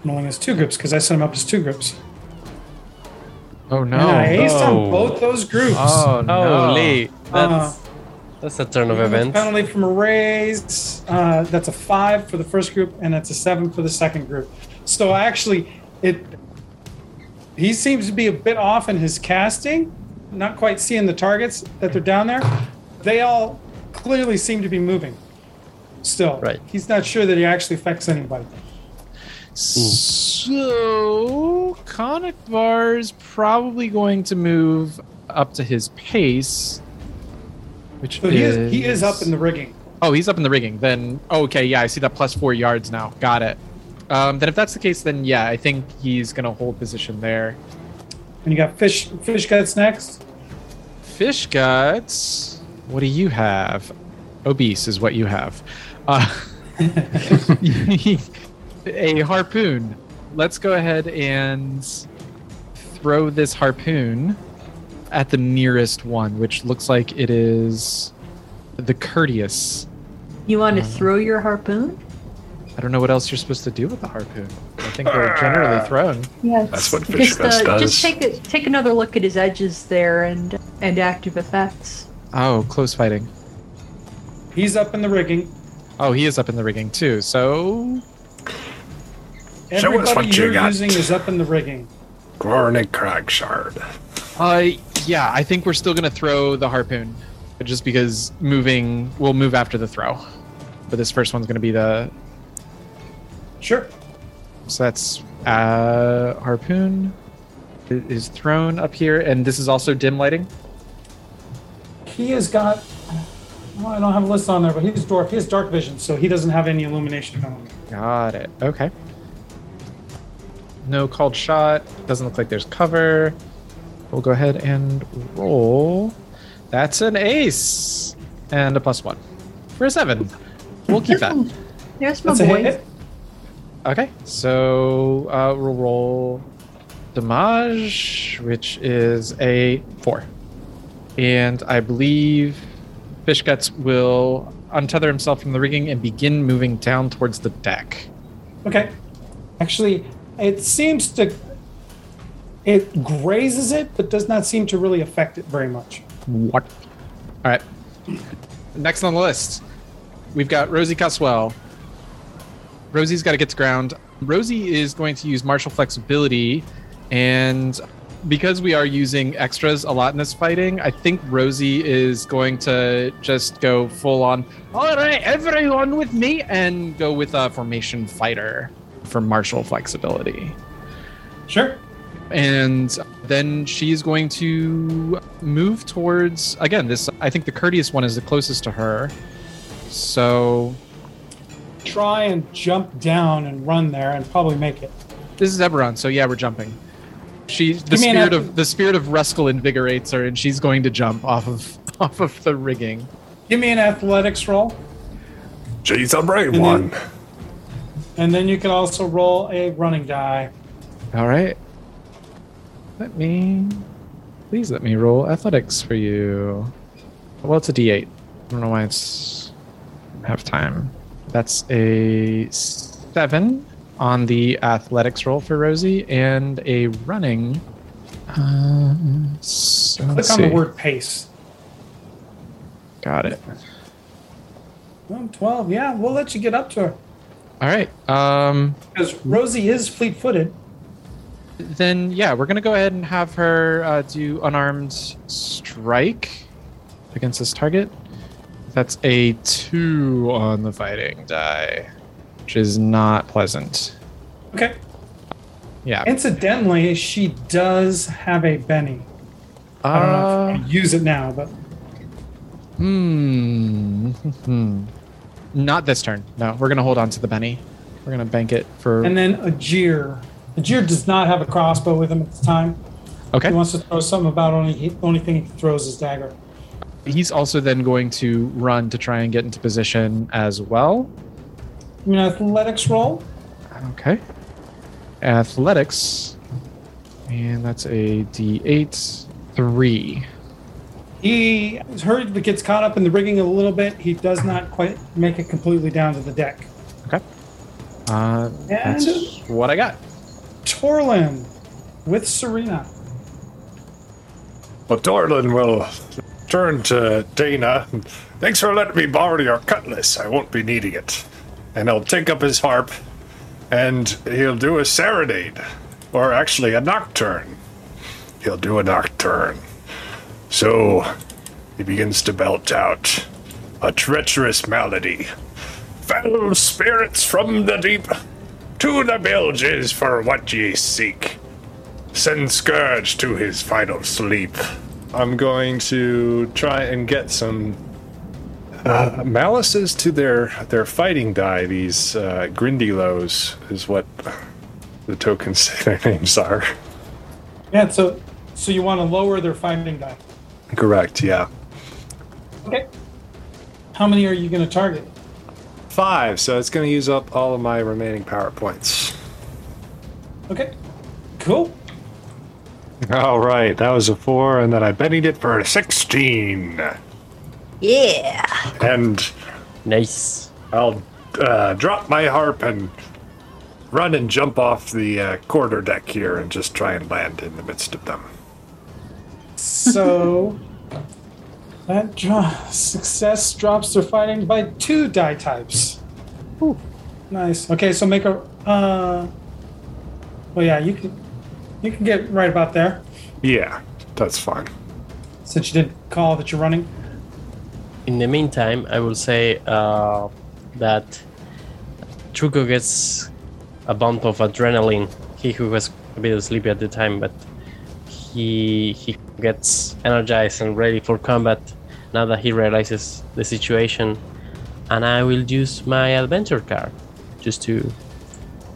I'm rolling as two groups because I set them up as two groups. Oh no! And I aced oh. on both those groups. Oh no! Holy. That's uh, that's a turn of events. Penalty from a raise. Uh, that's a five for the first group, and that's a seven for the second group. So actually, it he seems to be a bit off in his casting, not quite seeing the targets that they're down there. They all clearly seem to be moving. Still, right? He's not sure that he actually affects anybody. So, Conic Bar is probably going to move up to his pace, which so is... He is... He is up in the rigging. Oh, he's up in the rigging. Then, oh, okay, yeah, I see that plus four yards now. Got it. Um, then if that's the case, then yeah, I think he's going to hold position there. And you got Fish, Fish Guts next? Fish Guts? What do you have? Obese is what you have. Uh, a harpoon. Let's go ahead and throw this harpoon at the nearest one, which looks like it is the Courteous. You want to uh, throw your harpoon? I don't know what else you're supposed to do with the harpoon. I think they're generally thrown. Yeah, that's what Fish Guts does. Just take a, take another look at his edges there and and active effects. Oh, close fighting. He's up in the rigging. Oh, he is up in the rigging too. So. Everybody you're you using is up in the rigging. Gornick Cragshard. Uh, yeah, I think we're still going to throw the harpoon. Just because moving, we'll move after the throw. But this first one's going to be the... Sure. So that's uh, harpoon is thrown up here. And this is also dim lighting. He has got... Well, I don't have a list on there, but he's dwarf. He has dark vision, so he doesn't have any illumination on him. Got it. Okay. No called shot. Doesn't look like there's cover. We'll go ahead and roll. That's an ace and a plus one for a seven. We'll keep that. There's my boy. Okay, so uh, we'll roll damage, which is a four, and I believe Fish Guts will untether himself from the rigging and begin moving down towards the deck. Okay, actually. It seems to, it grazes it, but does not seem to really affect it very much. What? All right. Next on the list, we've got Rosie Coswell. Rosie's got to get to ground. Rosie is going to use martial flexibility, and because we are using extras a lot in this fighting, I think Rosie is going to just go full on, all right, everyone with me, and go with a Formation Fighter for martial flexibility. Sure. And then she's going to move towards, again, this, I think the Courteous one is the closest to her. So... try and jump down and run there and probably make it. This is Eberron, so yeah, we're jumping. She, the spirit of the spirit of Reskel invigorates her, and she's going to jump off of off of the rigging. Give me an athletics roll. Jeez, I'm right one. Then, and then you can also roll a running die. All right. Let me, please let me roll athletics for you. Well, it's a D eight. I don't know why it's I have time. That's a seven on the athletics roll for Rosie and a running. Uh, so Click let's on see. the word pace. Got it. twelve, yeah, we'll let you get up to her. All right. Um, because Rosie is fleet-footed. Then, yeah, we're going to go ahead and have her uh, do unarmed strike against this target. That's a two on the fighting die, which is not pleasant. Okay. Yeah. Incidentally, she does have a Benny. Uh, I don't know if I'm gonna use it now, but... Hmm. hmm. Not this turn. No, we're going to hold on to the Benny. We're going to bank it for... And then Ajar. Ajar does not have a crossbow with him at the time. Okay. He wants to throw something about only he, only thing he throws is dagger. He's also then going to run to try and get into position as well. Give me an athletics roll. Okay. Athletics. And that's a D eight. Three. He hurriedly gets caught up in the rigging a little bit. He does not quite make it completely down to the deck. Okay. Uh, that's what I got. Torlin with Serena. Well, Torlin will... turn to Dana. Thanks for letting me borrow your cutlass. I won't be needing it. And he'll take up his harp and he'll do a serenade, or actually a nocturne. He'll do a nocturne. So he begins to belt out a treacherous malady. Foul spirits from the deep, to the bilges for what ye seek. Send Scourge to his final sleep. I'm going to try and get some uh, malices to their their fighting die. These uh, Grindylows is what the tokens say their names are. Yeah, so so you want to lower their fighting die. Correct, yeah. Okay. How many are you going to target? Five, so it's going to use up all of my remaining power points. Okay, cool. All right, that was a four, and then I bennied it for a sixteen. Yeah. And nice. I'll uh, drop my harp and run and jump off the uh, quarter deck here and just try and land in the midst of them. So that draw success drops their fighting by two die types. Ooh, nice. Okay, so make a. Uh, well, yeah, you can. You can get right about there. Yeah, that's fine. Since you didn't call that you're running. In the meantime, I will say uh, that Truco gets a bump of adrenaline. He who was a bit sleepy at the time, but he he gets energized and ready for combat now that he realizes the situation. And I will use my adventure card just to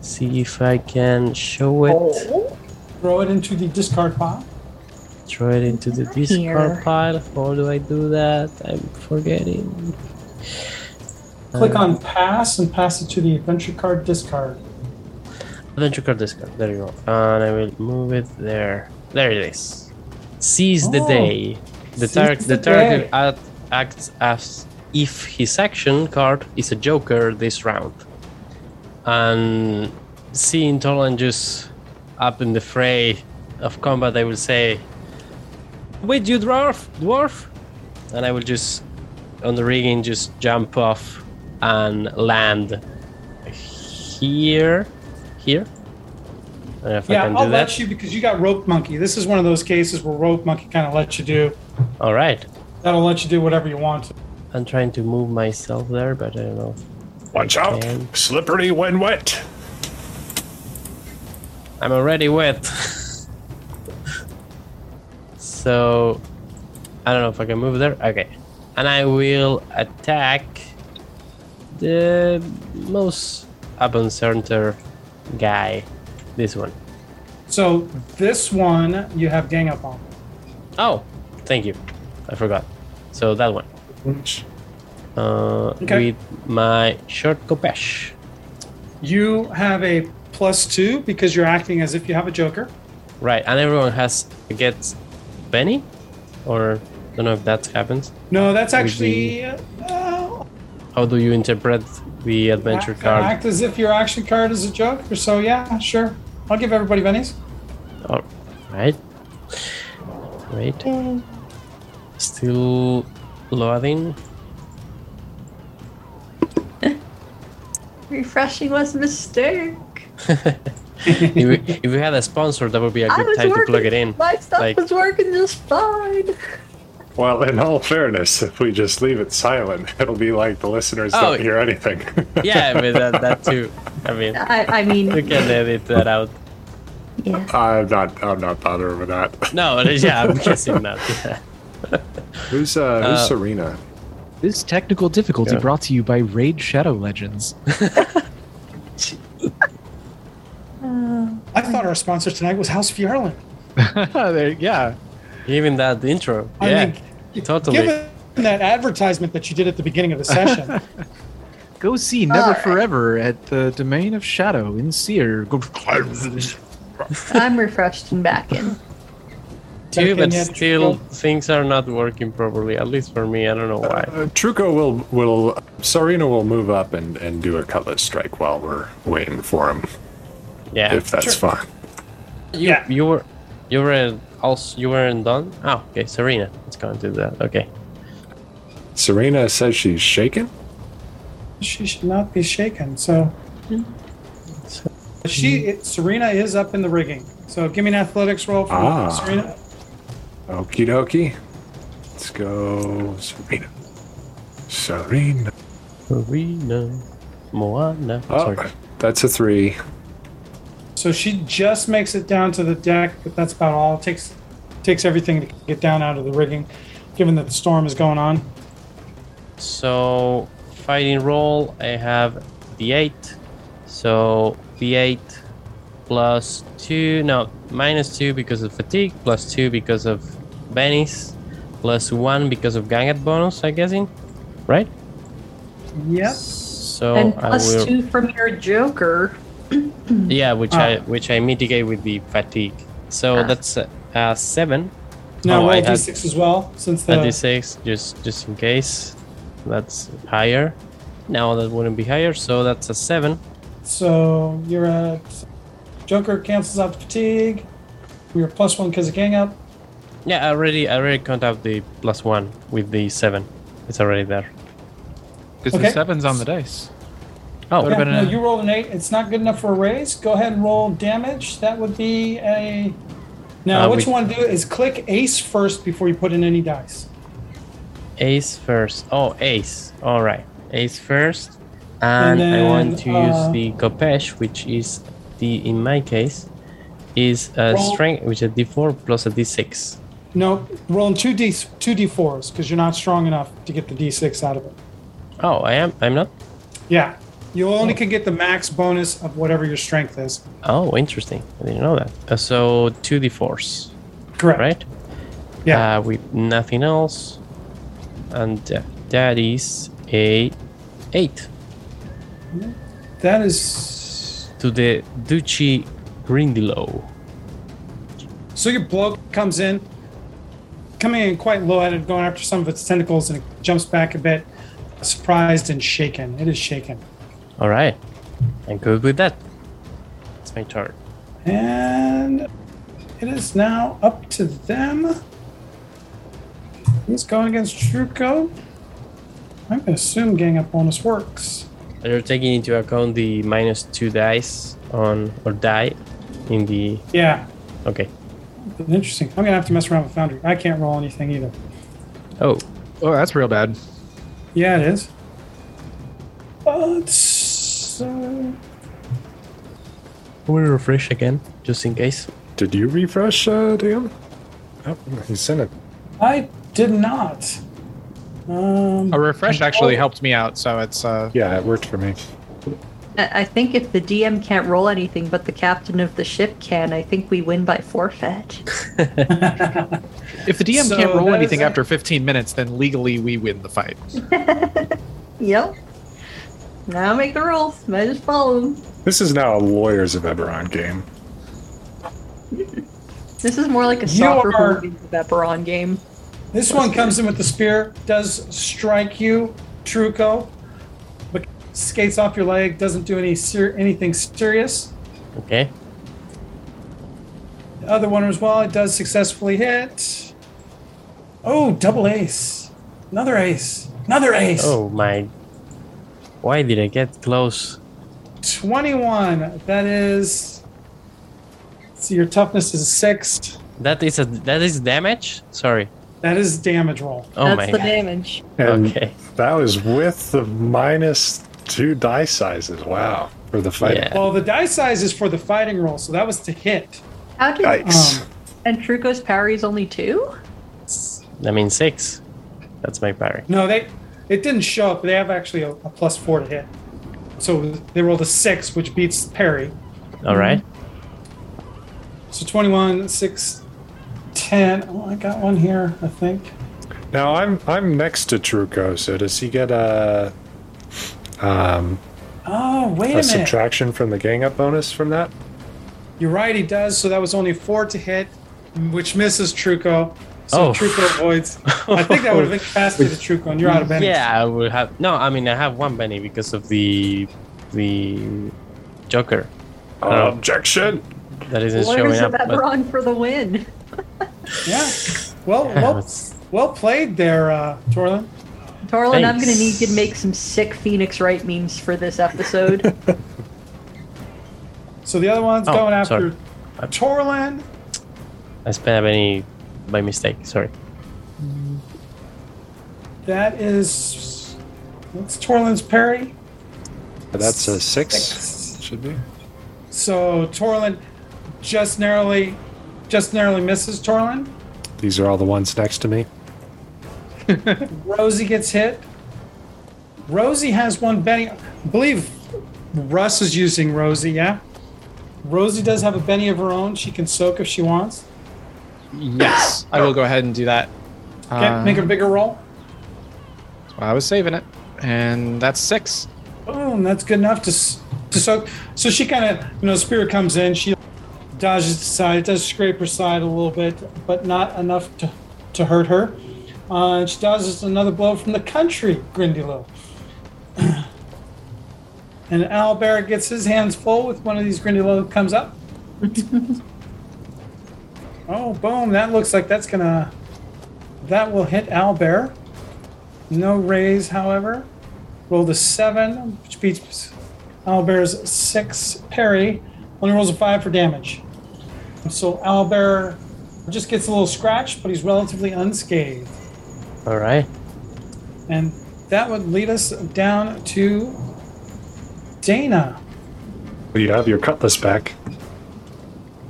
see if I can show it. Oh. Throw it into the discard pile. Throw it into the discard Here. pile. How do I do that? I'm forgetting. Click uh, on pass and pass it to the adventure card discard. Adventure card discard. There you go. And I will move it there. There it is. Seize oh, the day. The, tar- the, the target ad- acts as if his action card is a joker this round. And seeing Torlin just... up in the fray of combat, I will say, "Wait, you dwarf, dwarf!" And I will just, on the rigging, just jump off and land here, here. I don't know if yeah, I can I'll do that. let you because you got rope monkey. This is one of those cases where rope monkey kind of lets you do. All right. That'll let you do whatever you want. I'm trying to move myself there, but I don't know. Watch out! Slippery when wet. I'm already wet. So, I don't know if I can move there. Okay. And I will attack the most open center guy. This one. So this one you have gang up on. Oh, thank you. I forgot. So that one. Which? Uh, okay. With my short kopesh. You have a plus two because you're acting as if you have a joker. Right, and everyone has gets Benny, or I don't know if that happens. No, that's actually. The, uh, how do you interpret the adventure act, card? Act as if your action card is a joker. So yeah, sure. I'll give everybody bennies. All right. Great. Mm. Still loading. Refreshing was a mistake. if, we, if we had a sponsor, that would be a I good time working, to plug it in. My stuff like, was working just fine. Well, in all fairness, if we just leave it silent, it'll be like the listeners oh, don't hear anything. Yeah, I mean, that, that too. I mean, I, I mean, you can edit that out. Yeah. I'm not. I'm not bothered with that. No, yeah, I'm guessing not. Yeah. Who's uh, uh, Who's Serena? This technical difficulty yeah. brought to you by Raid Shadow Legends. I thought our sponsor tonight was House Fjorlin. Yeah, even that intro. I yeah, mean, totally. Given that advertisement that you did at the beginning of the session. Go see Never right. Forever at the Domain of Shadow in Seer. I'm refreshed and back in. Too, but still things are not working properly, at least for me. I don't know why. Uh, Truco will, will, Serena will move up and, and do a cutlass strike while we're waiting for him. Yeah. If that's sure. fine. You, yeah. You were, you were also, you weren't done? Oh, okay. Serena. Let's go and do that. Okay. Serena says she's shaken? She should not be shaken, so. so she, it, Serena is up in the rigging. So give me an athletics roll for ah. Serena. Okie dokie. Let's go, Serena. Serena. Serena. Moana. Oh, sorry. That's a three. So she just makes it down to the deck, but that's about all. It takes, takes everything to get down out of the rigging, given that the storm is going on. So, fighting roll, I have D eight. So, D eight plus two, no, minus two because of fatigue, plus two because of bennies, plus one because of ganget bonus, I guessing, right? Yep. So and plus I will... two from your joker. Yeah, which oh. I which I mitigate with the fatigue. So ah. that's a, a seven. Now oh, roll d six as well, since the d six just just in case. That's higher. No, that wouldn't be higher. So that's a seven. So you're at. Joker cancels out the fatigue. We were plus one because of gang up. Yeah, I already, I already count out the plus one with the seven. It's already there. Because okay. the seven's on the dice. Oh, yeah, no, you rolled an eight. It's not good enough for a raise. Go ahead and roll damage. That would be a. Now, uh, what we... you want to do is click ace first before you put in any dice. Ace first. Oh, ace. All right. Ace first. And, and then, I want to uh, use the Kopesh, which is. The, in my case, is a roll, strength, which is a d four plus a d six. No, rolling two d two d fours because you're not strong enough to get the d six out of it. Oh, I am. I'm not. Yeah, you only oh. can get the max bonus of whatever your strength is. Oh, interesting. I didn't know that. Uh, so two d fours. Correct. Right. Yeah. Uh, with nothing else, and uh, that is a eight. That is. To the Duchy Grindylow. So your bloke comes in, coming in quite low at it, going after some of its tentacles, and it jumps back a bit, surprised and shaken. It is shaken. All right, I'm good with that. It's my turn. And it is now up to them. He's going against Truco. I'm going to assume gang up bonus works. You're taking into account the minus two dice on or die in the yeah. Okay. Interesting. I'm gonna have to mess around with Foundry. I can't roll anything either. Oh. Oh, that's real bad. Yeah, it is. Uh, it's, uh... I want to refresh again, just in case. Did you refresh, uh, Dan? Oh, he sent it. I did not. Um, a refresh actually helped me out, so it's... Uh, yeah, it worked for me. I think if the D M can't roll anything, but the captain of the ship can, I think we win by forfeit. If the D M so can't roll anything a... after fifteen minutes, then legally we win the fight. Yep. Now make the rules. Might just follow them. This is now a Lawyers of Eberron game. This is more like a soccer are... of Eberron game. This Let's one comes it. in with the spear, does strike you, Truco. Skates off your leg, doesn't do any ser anything serious. Okay. The other one as well, it does successfully hit. Oh, double ace. Another ace. Another ace. Oh, my. Why did I get close? twenty-one. That is... So your toughness is a six. That is, a, that is damage? Sorry. That is damage roll. Oh, That's my the God. damage. And okay. That was with the minus... Two die sizes, wow, for the fight. Yeah. Well, the die size is for the fighting roll, so that was to hit. How did Yikes. Um, and Truco's parry is only two? I mean, six. That's my parry. No, they it didn't show up. They have actually a, a plus four to hit. So they rolled a six, which beats parry. All right. So twenty-one, six, ten. Oh, I got one here, I think. Now, I'm, I'm next to Truco, so does he get a... Um, oh, wait a, a minute. Subtraction from the gang up bonus from that? You're right, he does. So that was only four to hit, which misses Truco. So oh. Truco avoids. I think that would have been faster to Truco, and you're out of Benny. Yeah, I would have. No, I mean, I have one Benny because of the the Joker. Uh, Objection! That isn't Lawyers showing up. Lawyers of Eberron for the win. Yeah. Well, yeah, well, well played there, uh, Torlin. Torlin, Thanks. I'm going to need you to make some sick Phoenix Wright memes for this episode. So the other one's oh, going after sorry. Torlin. I spent any by mistake, sorry. That is... What's Torlin's parry? That's a six. six. Should be. So Torlin just narrowly, just narrowly misses Torlin. These are all the ones next to me. Rosie gets hit. Rosie has one Benny. I believe Russ is using Rosie, yeah? Rosie does have a Benny of her own. She can soak if she wants. Yes, I will go ahead and do that. Okay, um, make a bigger roll. That's why I was saving it. And that's six. Boom, that's good enough to, to soak. So she kind of, you know, spirit comes in. She dodges the side. It does scrape her side a little bit, but not enough to, to hurt her. Uh, and she dodges another blow from the country, Grindylow. And Owlbear gets his hands full with one of these Grindylow comes up. Oh, boom. That looks like that's going to... That will hit Owlbear. No raise, however. Rolled a seven, which beats Owlbear's six parry. Only rolls a five for damage. So Owlbear just gets a little scratch, but he's relatively unscathed. All right. And that would lead us down to Dana. Well, you have your cutlass back.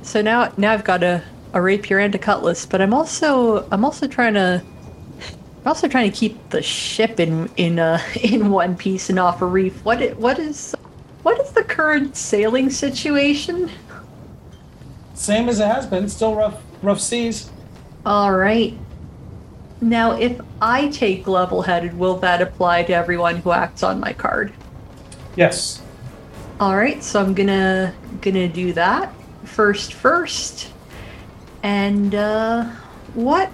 So now now I've got a, a rapier and a cutlass, but I'm also I'm also trying to I'm also trying to keep the ship in in uh, in one piece and off a reef. What it, what is what is the current sailing situation? Same as it has been, still rough rough seas. All right. Now, if I take level-headed, will that apply to everyone who acts on my card? Yes. All right, so I'm gonna gonna do that first. First, and uh, what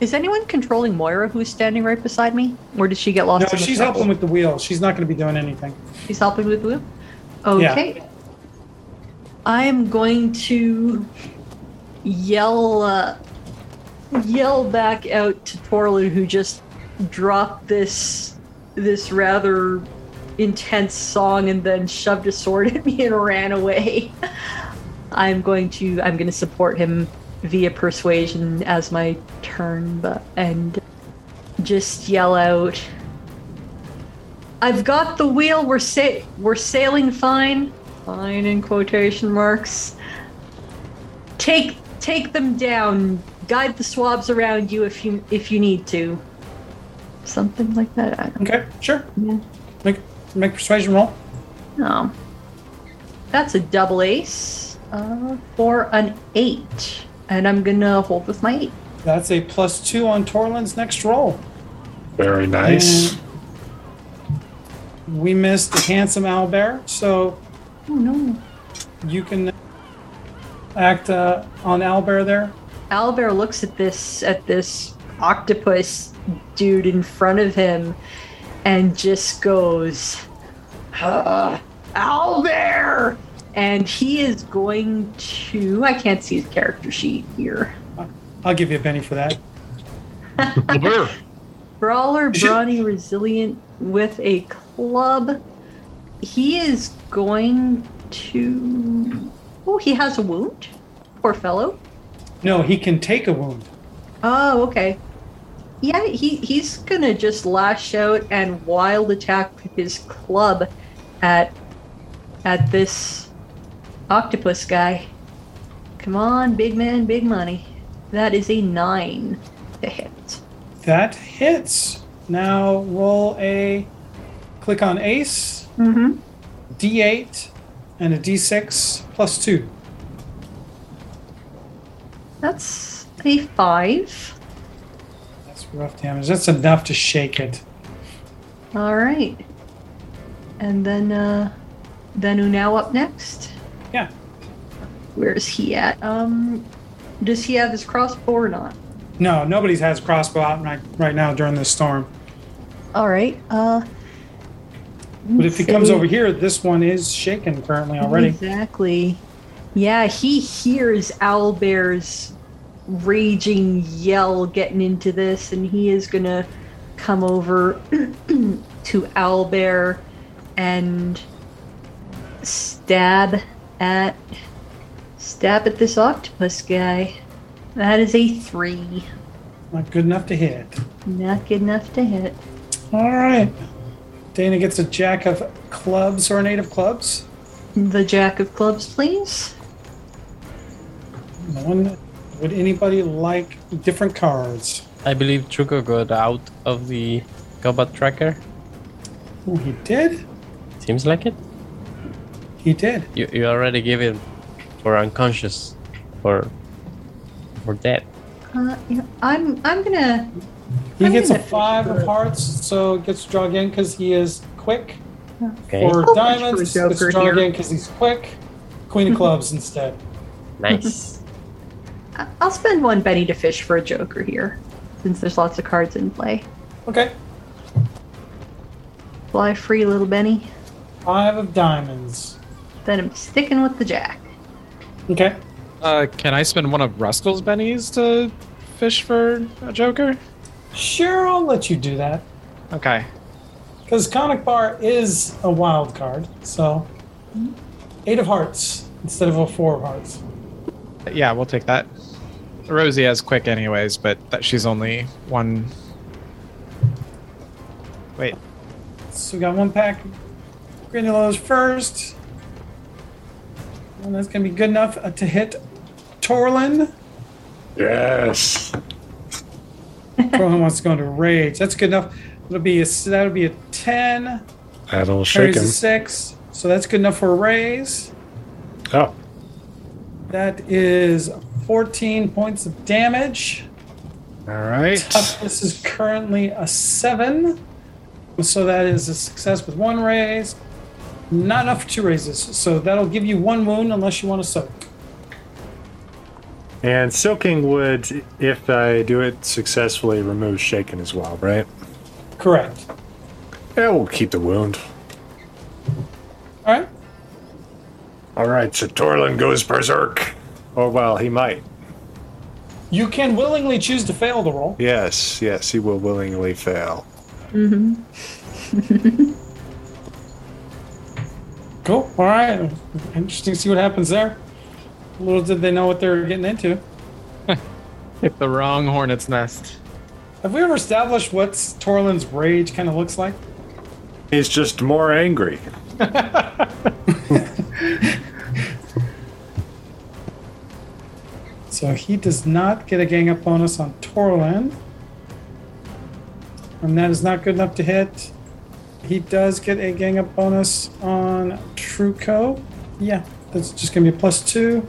is anyone controlling Moira, who's standing right beside me, or did she get lost? No, in the she's trouble? helping with the wheel. She's not going to be doing anything. She's helping with the wheel. Okay. Yeah. I am going to yell. Uh, Yell back out to Torlin, who just dropped this this rather intense song and then shoved a sword at me and ran away. I'm going to I'm going to support him via persuasion as my turn, but and just yell out, "I've got the wheel. We're sa- we're sailing fine, fine in quotation marks. Take take them down." Guide the swabs around you if you if you need to. something like that. I don't okay, know. Sure. Yeah. Make make persuasion roll. No, that's a double ace uh, for an eight, and I'm gonna hold with my eight. That's a plus two on Torlin's next roll. Very nice. And we missed the handsome owlbear, so oh no, you can act uh, on owlbear there. Owlbear looks at this at this octopus dude in front of him and just goes, uh, Owlbear! And he is going to... I can't see his character sheet here. I'll give you a penny for that. Brawler, brawny, resilient, with a club. He is going to... Oh, he has a wound? Poor fellow. No, he can take a wound. Oh, okay. Yeah, he, he's going to just lash out and wild attack with his club at at this octopus guy. Come on, big man, big money. That is a nine to hit. That hits. Now roll a... Click on ace, mm-hmm. D eight, and a D six plus two. That's a five. That's rough damage. That's enough to shake it. All right. And then, uh, then Unao up next? Yeah. Where is he at? Um, does he have his crossbow or not? No, nobody has crossbow out right, right now during this storm. All right. Uh, but if he comes over here, this one is shaken currently already. Exactly. Yeah, he hears Owlbear's raging yell getting into this, and he is going to come over to Owlbear and stab at stab at this octopus guy. That is a three. Not good enough to hit. Not good enough to hit. All right. Dana gets a jack of clubs or an eight of clubs. The jack of clubs, please. One, would anybody like different cards? I believe Truco got out of the combat tracker. Oh, he did? Seems like it. He did. You you already gave him for unconscious, or for dead. Uh, yeah, I'm I'm gonna. He I'm gets gonna a five of hearts, so gets to draw again because he is quick. Okay. Or oh, diamonds, let's draw again because he's quick. Queen of clubs instead. Nice. I'll spend one penny to fish for a joker here, since there's lots of cards in play. Okay. Fly free, little Benny. Five of diamonds. Then I'm sticking with the jack. Okay. Uh, can I spend one of Ruskel's bennies to fish for a joker? Sure, I'll let you do that. Okay. Because Conic Bar is a wild card, so eight of hearts instead of a four of hearts. Yeah, we'll take that. Rosie has quick anyways, but that she's only one. Wait. So we got one pack of Grindylows first. And that's going to be good enough to hit Torlin. Yes. Torlin wants to go into rage. That's good enough. It'll be a, that'll be a ten. That'll shake him. A six. So that's good enough for a raise. Oh. That is fourteen points of damage. All right. Toughness is currently a seven. So that is a success with one raise. Not enough for two raises. So that'll give you one wound unless you want to soak. And soaking would, if I do it successfully, remove shaken as well, right? Correct. Yeah, we'll keep the wound. All right. All right, so Torlin goes berserk. Or, well, he might. You can willingly choose to fail the roll. Yes, yes, he will willingly fail. Mm-hmm. Cool, all right. Interesting to see what happens there. Little did they know what they were getting into. Hit the wrong hornet's nest. Have we ever established what Torlin's rage kind of looks like? He's just more angry. So he does not get a gang up bonus on Torlin. and that is not good enough to hit. He does get a gang up bonus on Truco. Yeah, that's just going to be a plus two.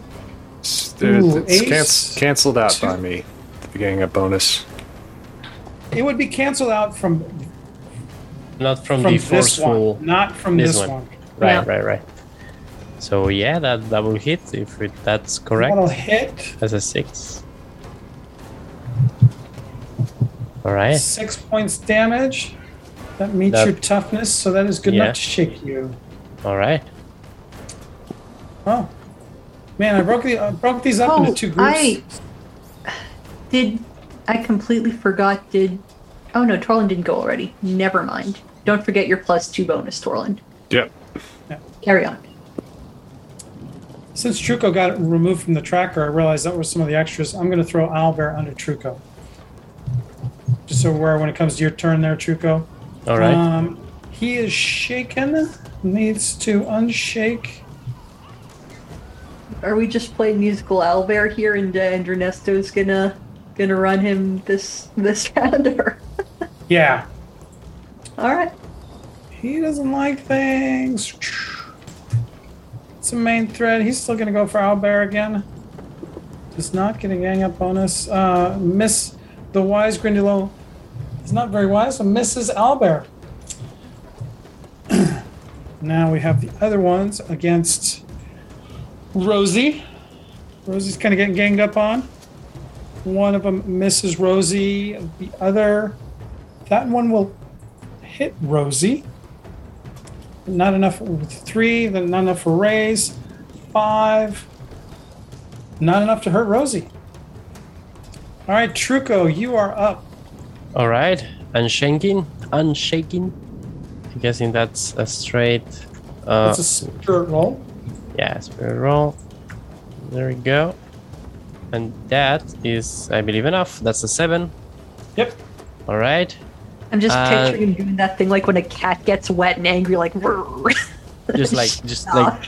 It's, Ooh, it's ace, can, canceled out two. by me, the gang up bonus. It would be canceled out from... Not from, from the forceful... One. Not from this, this one. one. Right, yeah. right, right. So yeah, that, that will hit if it, that's correct. That'll hit. That's a six. All right. Six points damage. That meets that, your toughness, so that is good yeah. enough to shake you. All right. Oh, man, I broke the I broke these up oh, into two groups. I did. I completely forgot. Did oh no, Torlin didn't go already. Never mind. Don't forget your plus two bonus, Torlin. Yep. Yeah. Carry on. Since Truco got removed from the tracker, I realized that was some of the extras. I'm going to throw Owlbear under Truco. Just so where when it comes to your turn, there, Truco. All right. Um, he is shaken. Needs to unshake. Are we just playing musical Owlbear here, and uh, and Ernesto's gonna gonna run him this this round? Yeah. All right. He doesn't like things. It's a main thread. He's still gonna go for Owlbear again. Does not get a gang up bonus. Uh, miss the wise Grindylow. It's not very wise, so misses Owlbear. Now we have the other ones against Rosie. Rosie's kind of getting ganged up on. One of them misses Rosie. The other, that one will hit Rosie. Not enough with three, then not enough for raise. Five, not enough to hurt Rosie. All right, Truco, you are up. All right, unshaking, unshaking. I'm guessing that's a straight. Uh, that's a spirit roll. Yeah, spirit roll. There we go. And that is, I believe, enough. That's a seven. Yep. All right. I'm just uh, picturing him doing that thing like when a cat gets wet and angry, like. Just like, just like,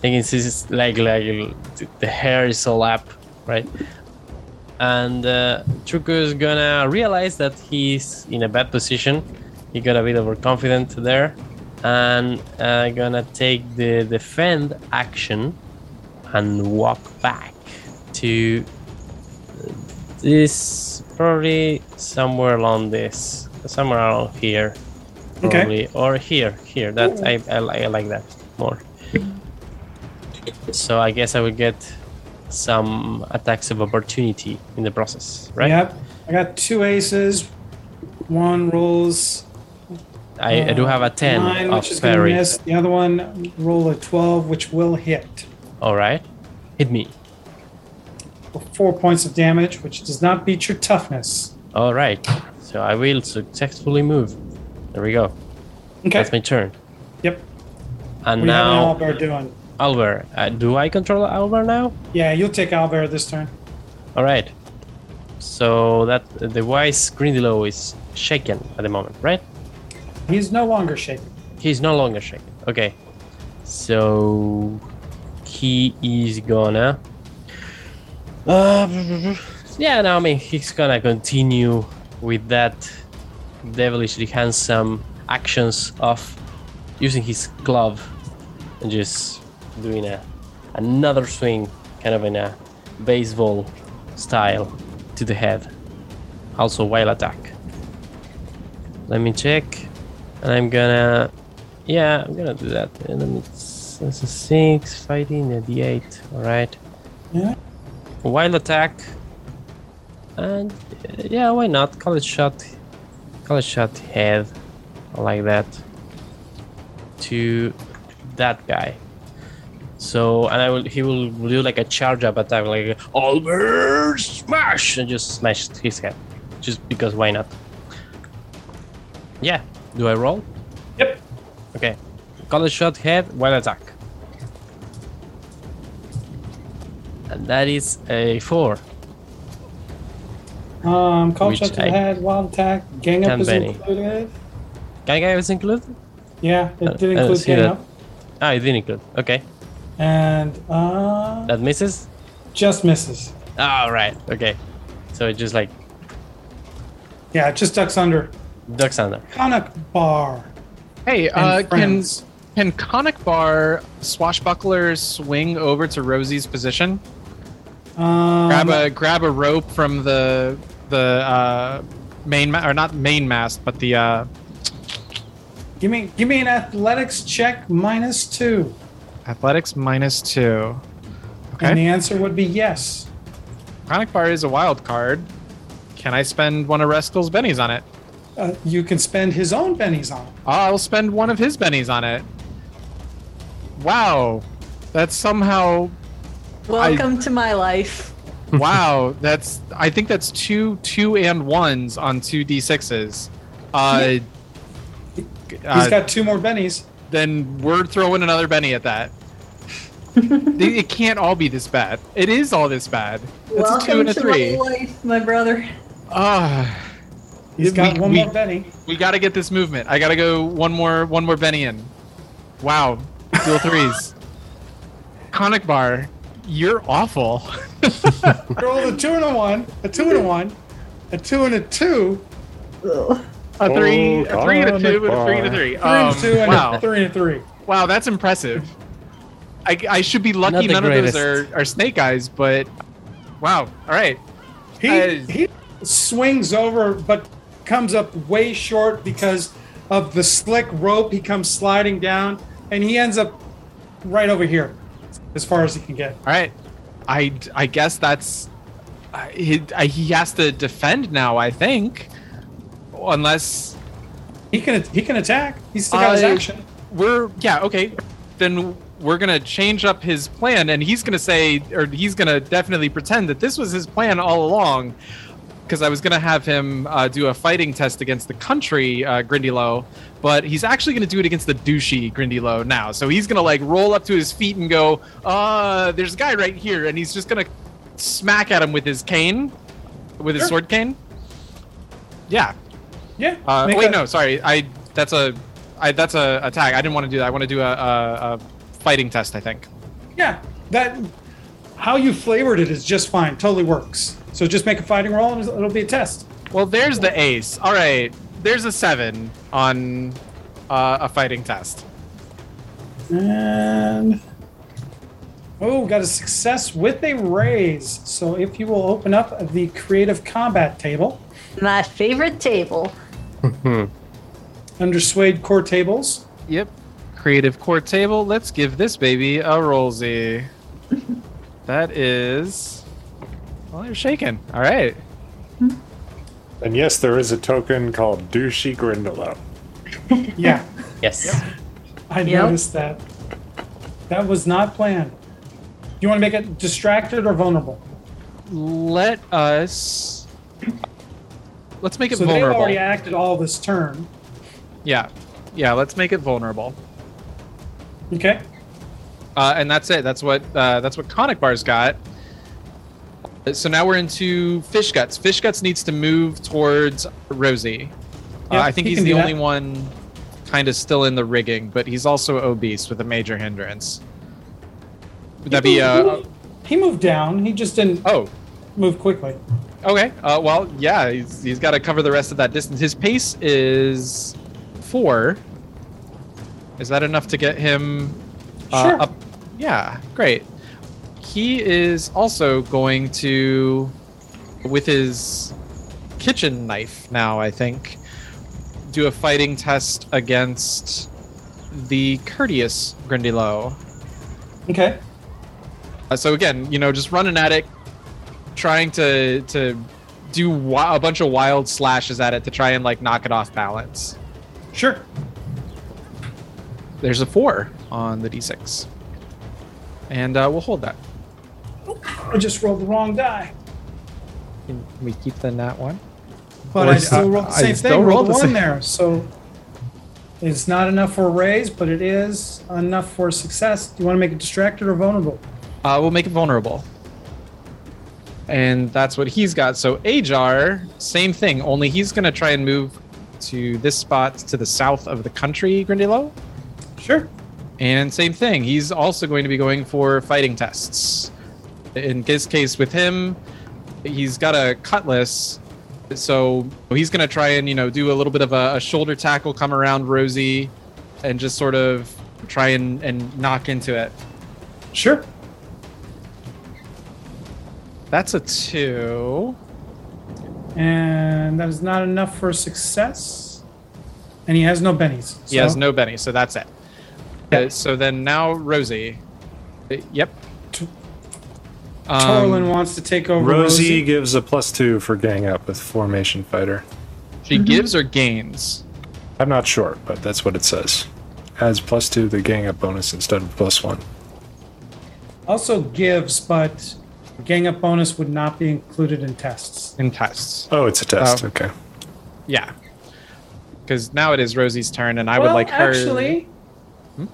thinking this is like, like the hair is all up, right? And uh, Truco is gonna realize that he's in a bad position. He got a bit overconfident there, and uh, gonna take the defend action and walk back to this, probably somewhere along this, somewhere around here, probably, okay. or here, here. That I, I I like that more. So I guess I will get some attacks of opportunity in the process, right? Yep. I got two aces. One rolls. I, uh, I do have a ten nine, of which parry. Is the other one roll a twelve, which will hit. All right, hit me. For four points of damage, which does not beat your toughness. All right, so I will successfully move. There we go. Okay. That's my turn. Yep. And we now. What are doing? Owlbear, uh, do I control Owlbear now? Yeah, you'll take Owlbear this turn. All right. So that uh, the wise Grindylow is shaken at the moment, right? He's no longer shaken. He's no longer shaken. Okay. So he is gonna. Uh, yeah, no, I mean he's gonna continue with that devilishly handsome actions of using his glove and just. Doing a another swing, kind of in a baseball style, to the head. Also while attack. Let me check, and I'm gonna, yeah, I'm gonna do that. And then it's, it's a six fighting a D eight. All right. Yeah. While attack. And uh, yeah, why not? Call it shot. Call it shot head, like that. To that guy. So, and I will, he will do like a charge up attack, like Owlbear smash, and just smash his head. Just because why not? Yeah, do I roll? Yep. Okay, call a shot head, while attack. And that is a four. Um, call shot to the head, wild attack, gang up is included. Gang up is included? Yeah, it did include gang up. Ah, it didn't include, okay. And uh that misses? Just misses. All right. Okay. So it just like yeah, it just ducks under. Ducks on that. Conic Bar. Hey, uh, can can Conic Bar swashbucklers swing over to Rosie's position? Um, grab a grab a rope from the the uh, main ma- or not main mast, but the. Uh, give me give me an athletics check minus two. Athletics minus two. Okay. And the answer would be yes. Conic Bar is a wild card. Can I spend one of Reskel's bennies on it? Uh, you can spend his own bennies on it. I'll spend one of his bennies on it. Wow. That's somehow... Welcome I, to my life. Wow. That's. I think that's two two and ones on two D sixes. Uh, He's uh, got two more bennies. Then we're throwing another benny at that. It can't all be this bad. It is all this bad. That's welcome a two and a three. My life, my brother. Ah. Uh, He's got we, one we, more Benny. We gotta get this movement. I gotta go one more one more Benny in. Wow. Dual threes. Conic Bar, you're awful. Roll a two and a one, a two and a one, a two and a two. Ugh. A three oh, a three and a two and a three and a three. Three um, and two and wow. a three and a three. Wow, that's impressive. I, I should be lucky none greatest. of those are, are snake eyes, but wow. Alright. He uh, he swings over but comes up way short because of the slick rope. He comes sliding down, and he ends up right over here, as far as he can get. All right, I, I guess that's uh, he. I, he has to defend now, I think, unless he can he can attack. He's still got uh, his action. We're yeah okay. Then we're gonna change up his plan, and he's gonna say, or he's gonna definitely pretend that this was his plan all along. Because I was going to have him uh, do a fighting test against the country uh, Grindylow, but he's actually going to do it against the douchey Grindylow now. So he's going to like roll up to his feet and go, uh, there's a guy right here. And he's just going to smack at him with his cane, with his sure. sword cane. Yeah. Yeah. Uh, wait, a- no, sorry. I that's a I, that's a attack. I didn't want to do that. I want to do a, a, a fighting test, I think. Yeah. That how you flavored it is just fine. Totally works. So just make a fighting roll, and it'll be a test. Well, there's the ace. All right, there's a seven on uh, a fighting test. And oh, got a success with a raise. So if you will open up the creative combat table, my favorite table, under Suede core tables. Yep, creative core table. Let's give this baby a rollsy. That is. Well, they're shaking. All right. And yes, there is a token called Douchey Grindylow. Yeah. Yes. Yep. I yep. noticed that. That was not planned. Do you want to make it distracted or vulnerable? Let us... Let's make it so vulnerable. So they've already acted all this turn. Yeah. Yeah, let's make it vulnerable. Okay. Uh, and that's it. That's what uh, that's what Conic Bar's got. So now we're into Fish Guts. Fish Guts needs to move towards Rosie. Yep, uh, I think he he's the only one kind of still in the rigging, but he's also obese with a major hindrance. Would he that be... Moved, uh, he, moved, he moved down. He just didn't oh. move quickly. Okay. Uh, well, yeah, he's, he's got to cover the rest of that distance. His pace is four. Is that enough to get him uh, sure. up? Yeah, great. He is also going to, with his kitchen knife now, I think, do a fighting test against the courteous Grindylow. Okay. Uh, so again, you know, just running at it, trying to to do wi- a bunch of wild slashes at it to try and like knock it off balance. Sure. There's a four on the D six, and uh, we'll hold that. I just rolled the wrong die. Can we keep the nat one? But or I still rolled the same I thing. Rolled the one same. there, so it's not enough for a raise, but it is enough for success. Do you want to make it distracted or vulnerable? Uh, we'll make it vulnerable. And that's what he's got. So Ajar, same thing. Only he's going to try and move to this spot to the south of the country, Grindylow. Sure. And same thing. He's also going to be going for fighting tests. In this case, with him, he's got a cutlass, So he's going to try and, you know, do a little bit of a, a shoulder tackle, come around Rosie, and just sort of try and, and knock into it. Sure. That's a two. And that is not enough for success. And he has no bennies. So. He has no bennies, so that's it. Yep. Uh, so then now Rosie. Uh, yep. T um, Torlin wants to take over. Rosie, Rosie gives a plus two for gang up with Formation Fighter. She mm-hmm. gives or gains? I'm not sure, but that's what it says. Adds plus two the gang up bonus instead of plus one. Also gives, but gang up bonus would not be included in tests. In tests. Oh, it's a test. Uh, okay. Yeah. Because now it is Rosie's turn, and I well, would like her. Actually, hmm?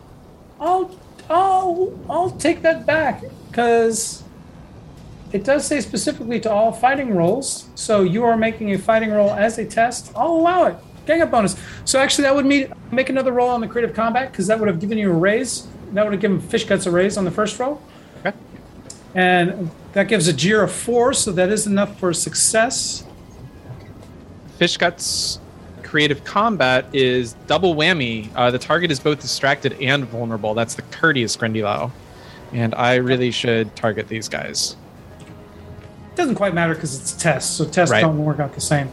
I'll I'll I'll take that back because it does say specifically to all fighting rolls. So you are making a fighting roll as a test. I'll allow it. Gang up bonus. So actually, that would mean make another roll on the creative combat because that would have given you a raise. That would have given Fish Guts a raise on the first roll. Okay. And that gives Ajar a four, so that is enough for success. Fish Guts creative combat is double whammy. Uh, the target is both distracted and vulnerable. That's the Courteous Grindylow. And I really should target these guys. It doesn't quite matter because it's tests, so tests right. don't work out the same.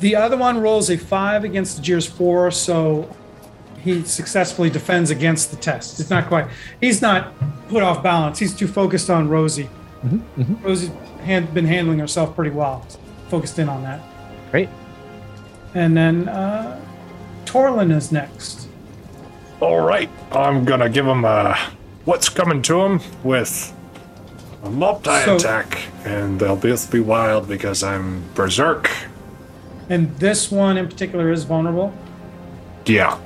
The other one rolls a five against Ajar's four, so he successfully defends against the test. It's not quite. He's not put off balance. He's too focused on Rosie. Mm-hmm, mm-hmm. Rosie's hand, been handling herself pretty well. Focused in on that. Great. And then uh, Torlin is next. All right. I'm going to give him a, what's coming to him with a multi-attack. So, and they'll both be wild because I'm berserk. And this one in particular is vulnerable? Yeah.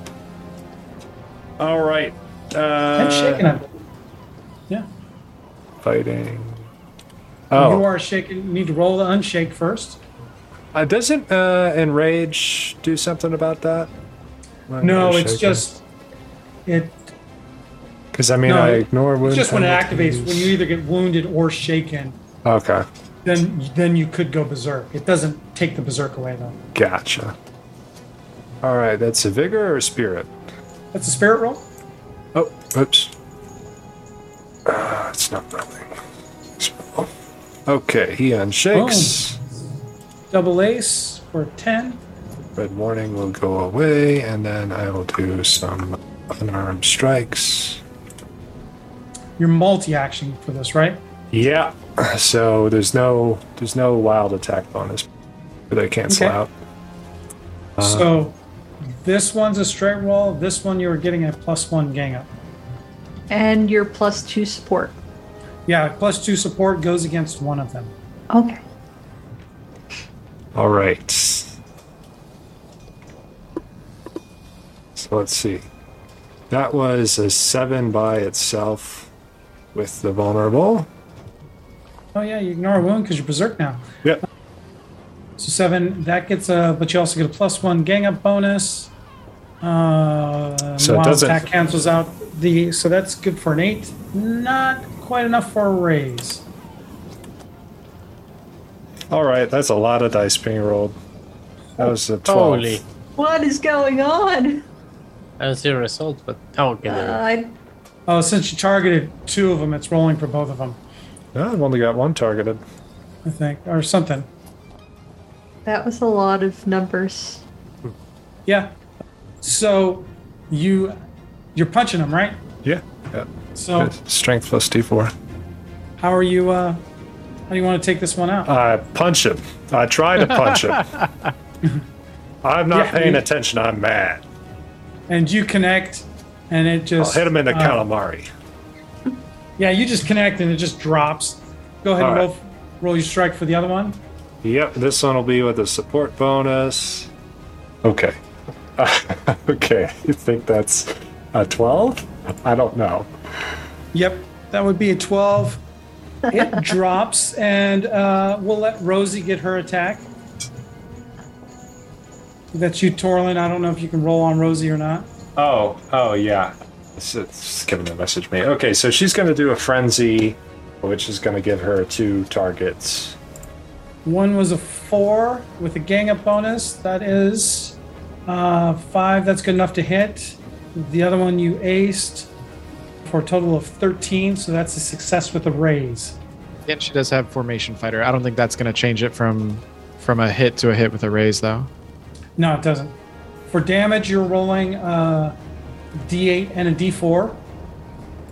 All right. Uh, I'm shaking up. Yeah. Fighting. Oh. You are shaking. You need to roll the unshake first. Uh, doesn't uh, enrage do something about that? Not no, it's shaking. Just it. Because I mean, no, I ignore wounds. Just when it activates, when you either get wounded or shaken. Okay. Then, then you could go berserk. It doesn't take the berserk away though. Gotcha. All right, that's a vigor or spirit. That's a spirit roll? Oh, oops. Uh, it's not nothing. Okay, he unshakes. Boom. Double ace for ten. Red warning will go away, and then I will do some unarmed strikes. You're multi-action for this, right? Yeah. So there's no there's no wild attack bonus, but I cancel okay. out. Uh, so. This one's a straight roll. This one you're getting a plus one gang up. And your plus two support. Yeah, plus two support goes against one of them. Okay. All right. So let's see. That was a seven by itself with the vulnerable. Oh yeah, you ignore a wound because you're berserk now. Yep. So seven, that gets a, but you also get a plus one gang up bonus. Uh, so wild attack cancels out the, so that's good for an eight. Not quite enough for a raise. All right, that's a lot of dice being rolled. That was a twelve. Holy. What is going on? That was your result, but oh god. Oh, since you targeted two of them, it's rolling for both of them. No, I've only got one targeted. I think, or something. That was a lot of numbers. Yeah. So you, you're punching him, right? Yeah. yeah. So strength plus D four. How are you, uh, how do you want to take this one out? I punch him. I try to punch him. I'm not yeah, paying you, attention. I'm mad. And you connect and it just. I'll hit him in the uh, calamari. Yeah, you just connect and it just drops. Go ahead All and right. roll, roll your strike for the other one. Yep, this one will be with a support bonus. Okay. Uh, okay, you think that's a twelve? I don't know. Yep, that would be a twelve. It drops, and uh, we'll let Rosie get her attack. That's you, Torlin. I don't know if you can roll on Rosie or not. Oh, oh, yeah. It's, it's giving a message me. Okay, so she's going to do a frenzy, which is going to give her two targets. One was a four with a gang up bonus. That is uh, five. That's good enough to hit. The other one you aced for a total of thirteen. So that's a success with a raise. And she does have Formation Fighter. I don't think that's going to change it from from a hit to a hit with a raise, though. No, it doesn't. For damage, you're rolling a D eight and a D four.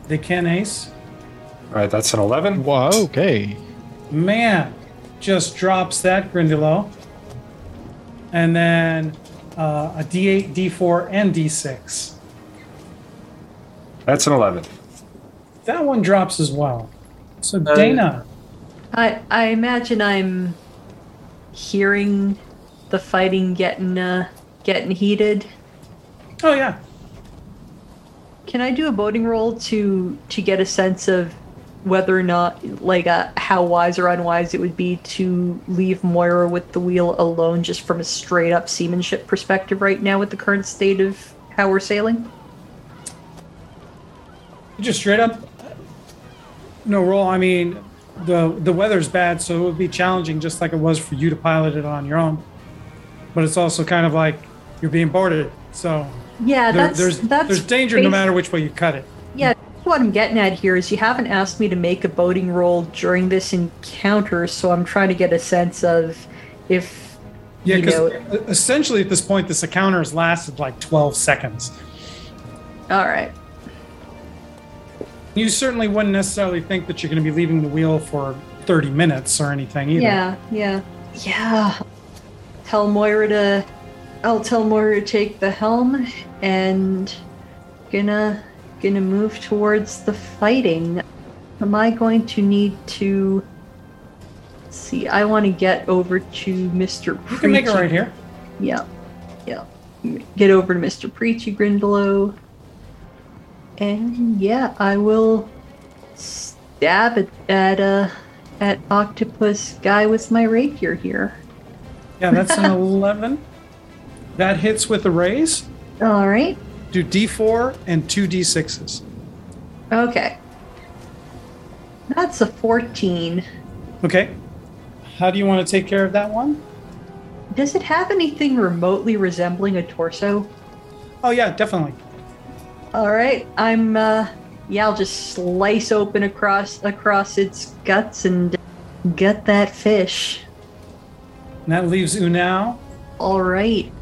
They can ace. All right, that's an eleven. Wow, okay. Man, just drops that, Grindylow. And then uh, a D eight, D four, and D six. That's an eleven. That one drops as well. So, uh, Dana. I, I imagine I'm hearing the fighting getting uh, getting heated. Oh, yeah. Can I do a boating roll to, to get a sense of whether or not, like, uh, how wise or unwise it would be to leave Moira with the wheel alone just from a straight-up seamanship perspective right now with the current state of how we're sailing? Just straight-up? No roll. I mean, the the weather's bad, so it would be challenging just like it was for you to pilot it on your own. But it's also kind of like you're being boarded, so... Yeah, there, that's, there's, that's... There's danger no matter which way you cut it. Yeah, what I'm getting at here is you haven't asked me to make a boating roll during this encounter, so I'm trying to get a sense of if, yeah, you know... Yeah, because essentially at this point, this encounter has lasted like twelve seconds. All right. You certainly wouldn't necessarily think that you're going to be leaving the wheel for thirty minutes or anything either. Yeah, yeah. Yeah. Tell Moira to... I'll tell Moira to take the helm and gonna gonna move towards the fighting. Am I going to need to... Let's see, I want to get over to Mister Preachy. You can make it right here. Yeah, yeah. Get over to Mister Preachy, Grindylow. And yeah, I will stab at at, uh, at Octopus Guy with my rapier here. Yeah, that's an eleven. That hits with a raise. All right. Do D four and two D sixes. Okay. That's a fourteen. Okay. How do you want to take care of that one? Does it have anything remotely resembling a torso? Oh, yeah, definitely. All right, I'm, uh, yeah, I'll just slice open across across its guts and gut that fish. And that leaves Unau. All right.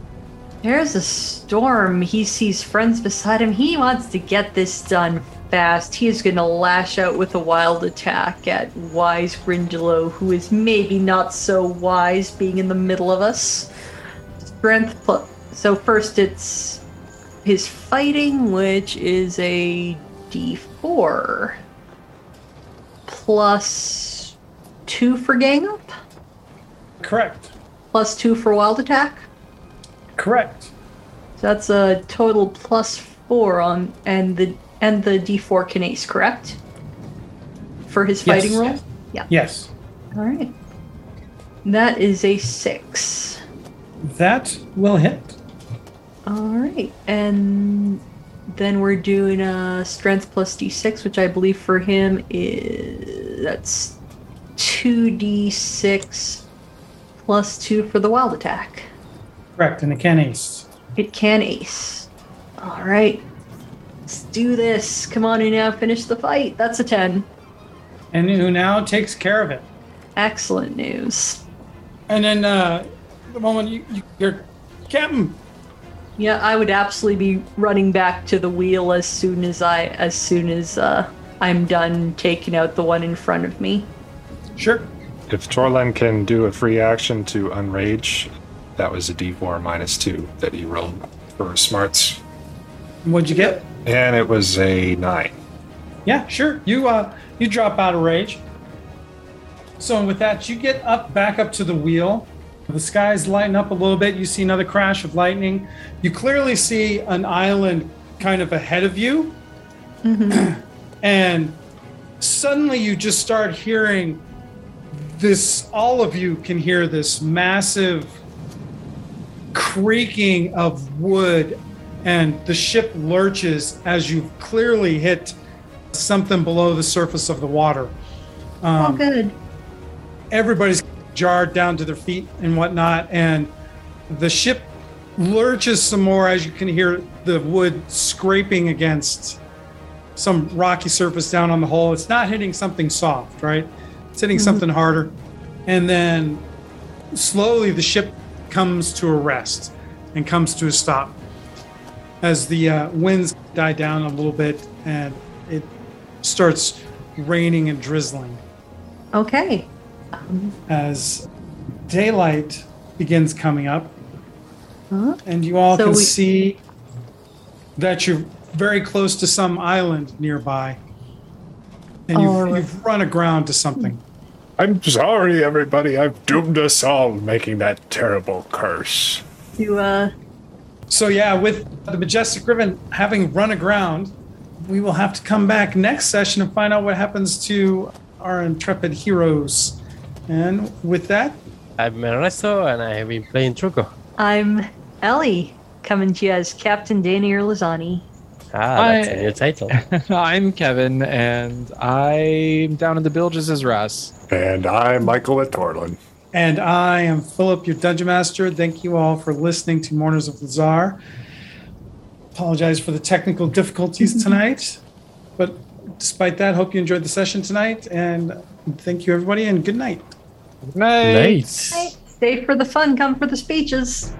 There's a storm. He sees friends beside him. He wants to get this done fast. He is going to lash out with a wild attack at wise Grindylow, who is maybe not so wise being in the middle of us. Strength plus. So first it's... his fighting, which is a D four, plus two for gang up? Correct. Plus two for wild attack? Correct. So that's a total plus four on, and the and the D four can ace, correct? For his fighting yes. roll? Yeah. Yes. All right. That is a six. That will hit. All right, and then we're doing a strength plus D six, which I believe for him is, that's two D six plus two for the wild attack. Correct, and it can ace. It can ace. All right, let's do this. Come on, Unau, finish the fight. That's a ten. And Unau takes care of it. Excellent news. And then uh, the moment you, you, you're captain. Yeah, I would absolutely be running back to the wheel as soon as I, as soon as uh, I'm done taking out the one in front of me. Sure. If Torlin can do a free action to unrage, that was a D four minus two that he rolled for smarts. What'd you get? And it was a nine. Yeah, sure. You uh, you drop out of rage. So with that, you get up back up to the wheel. The skies lighten up a little bit. You see another crash of lightning. You clearly see an island kind of ahead of you. Mm-hmm. And suddenly you just start hearing this, all of you can hear this massive creaking of wood, and the ship lurches as you've clearly hit something below the surface of the water. Um, oh, good. Everybody's jarred down to their feet and whatnot. And the ship lurches some more as you can hear the wood scraping against some rocky surface down on the hull. It's not hitting something soft, right? It's hitting mm-hmm. something harder. And then slowly the ship comes to a rest and comes to a stop as the uh, winds die down a little bit and it starts raining and drizzling. Okay. As daylight begins coming up, huh? and you all so can we- see that you're very close to some island nearby, and you've, oh. you've run aground to something. I'm sorry, everybody. I've doomed us all making that terrible curse. You, uh... So, yeah, with the Majestic Griffin having run aground, we will have to come back next session and find out what happens to our intrepid heroes. And with that... I'm Ernesto, and I have been playing Truco. I'm Ellie, coming to you as Captain Dana Erlazani. Ah, that's I, a new title. I'm Kevin, and I'm down in the bilges as Russ. And I'm Michael at Torlin. And I am Philip, your Dungeon Master. Thank you all for listening to Mourners of Lazar. Apologize for the technical difficulties tonight. But despite that, hope you enjoyed the session tonight. And thank you, everybody, and good night. Good night. Night. Night. Stay for the fun, come for the speeches.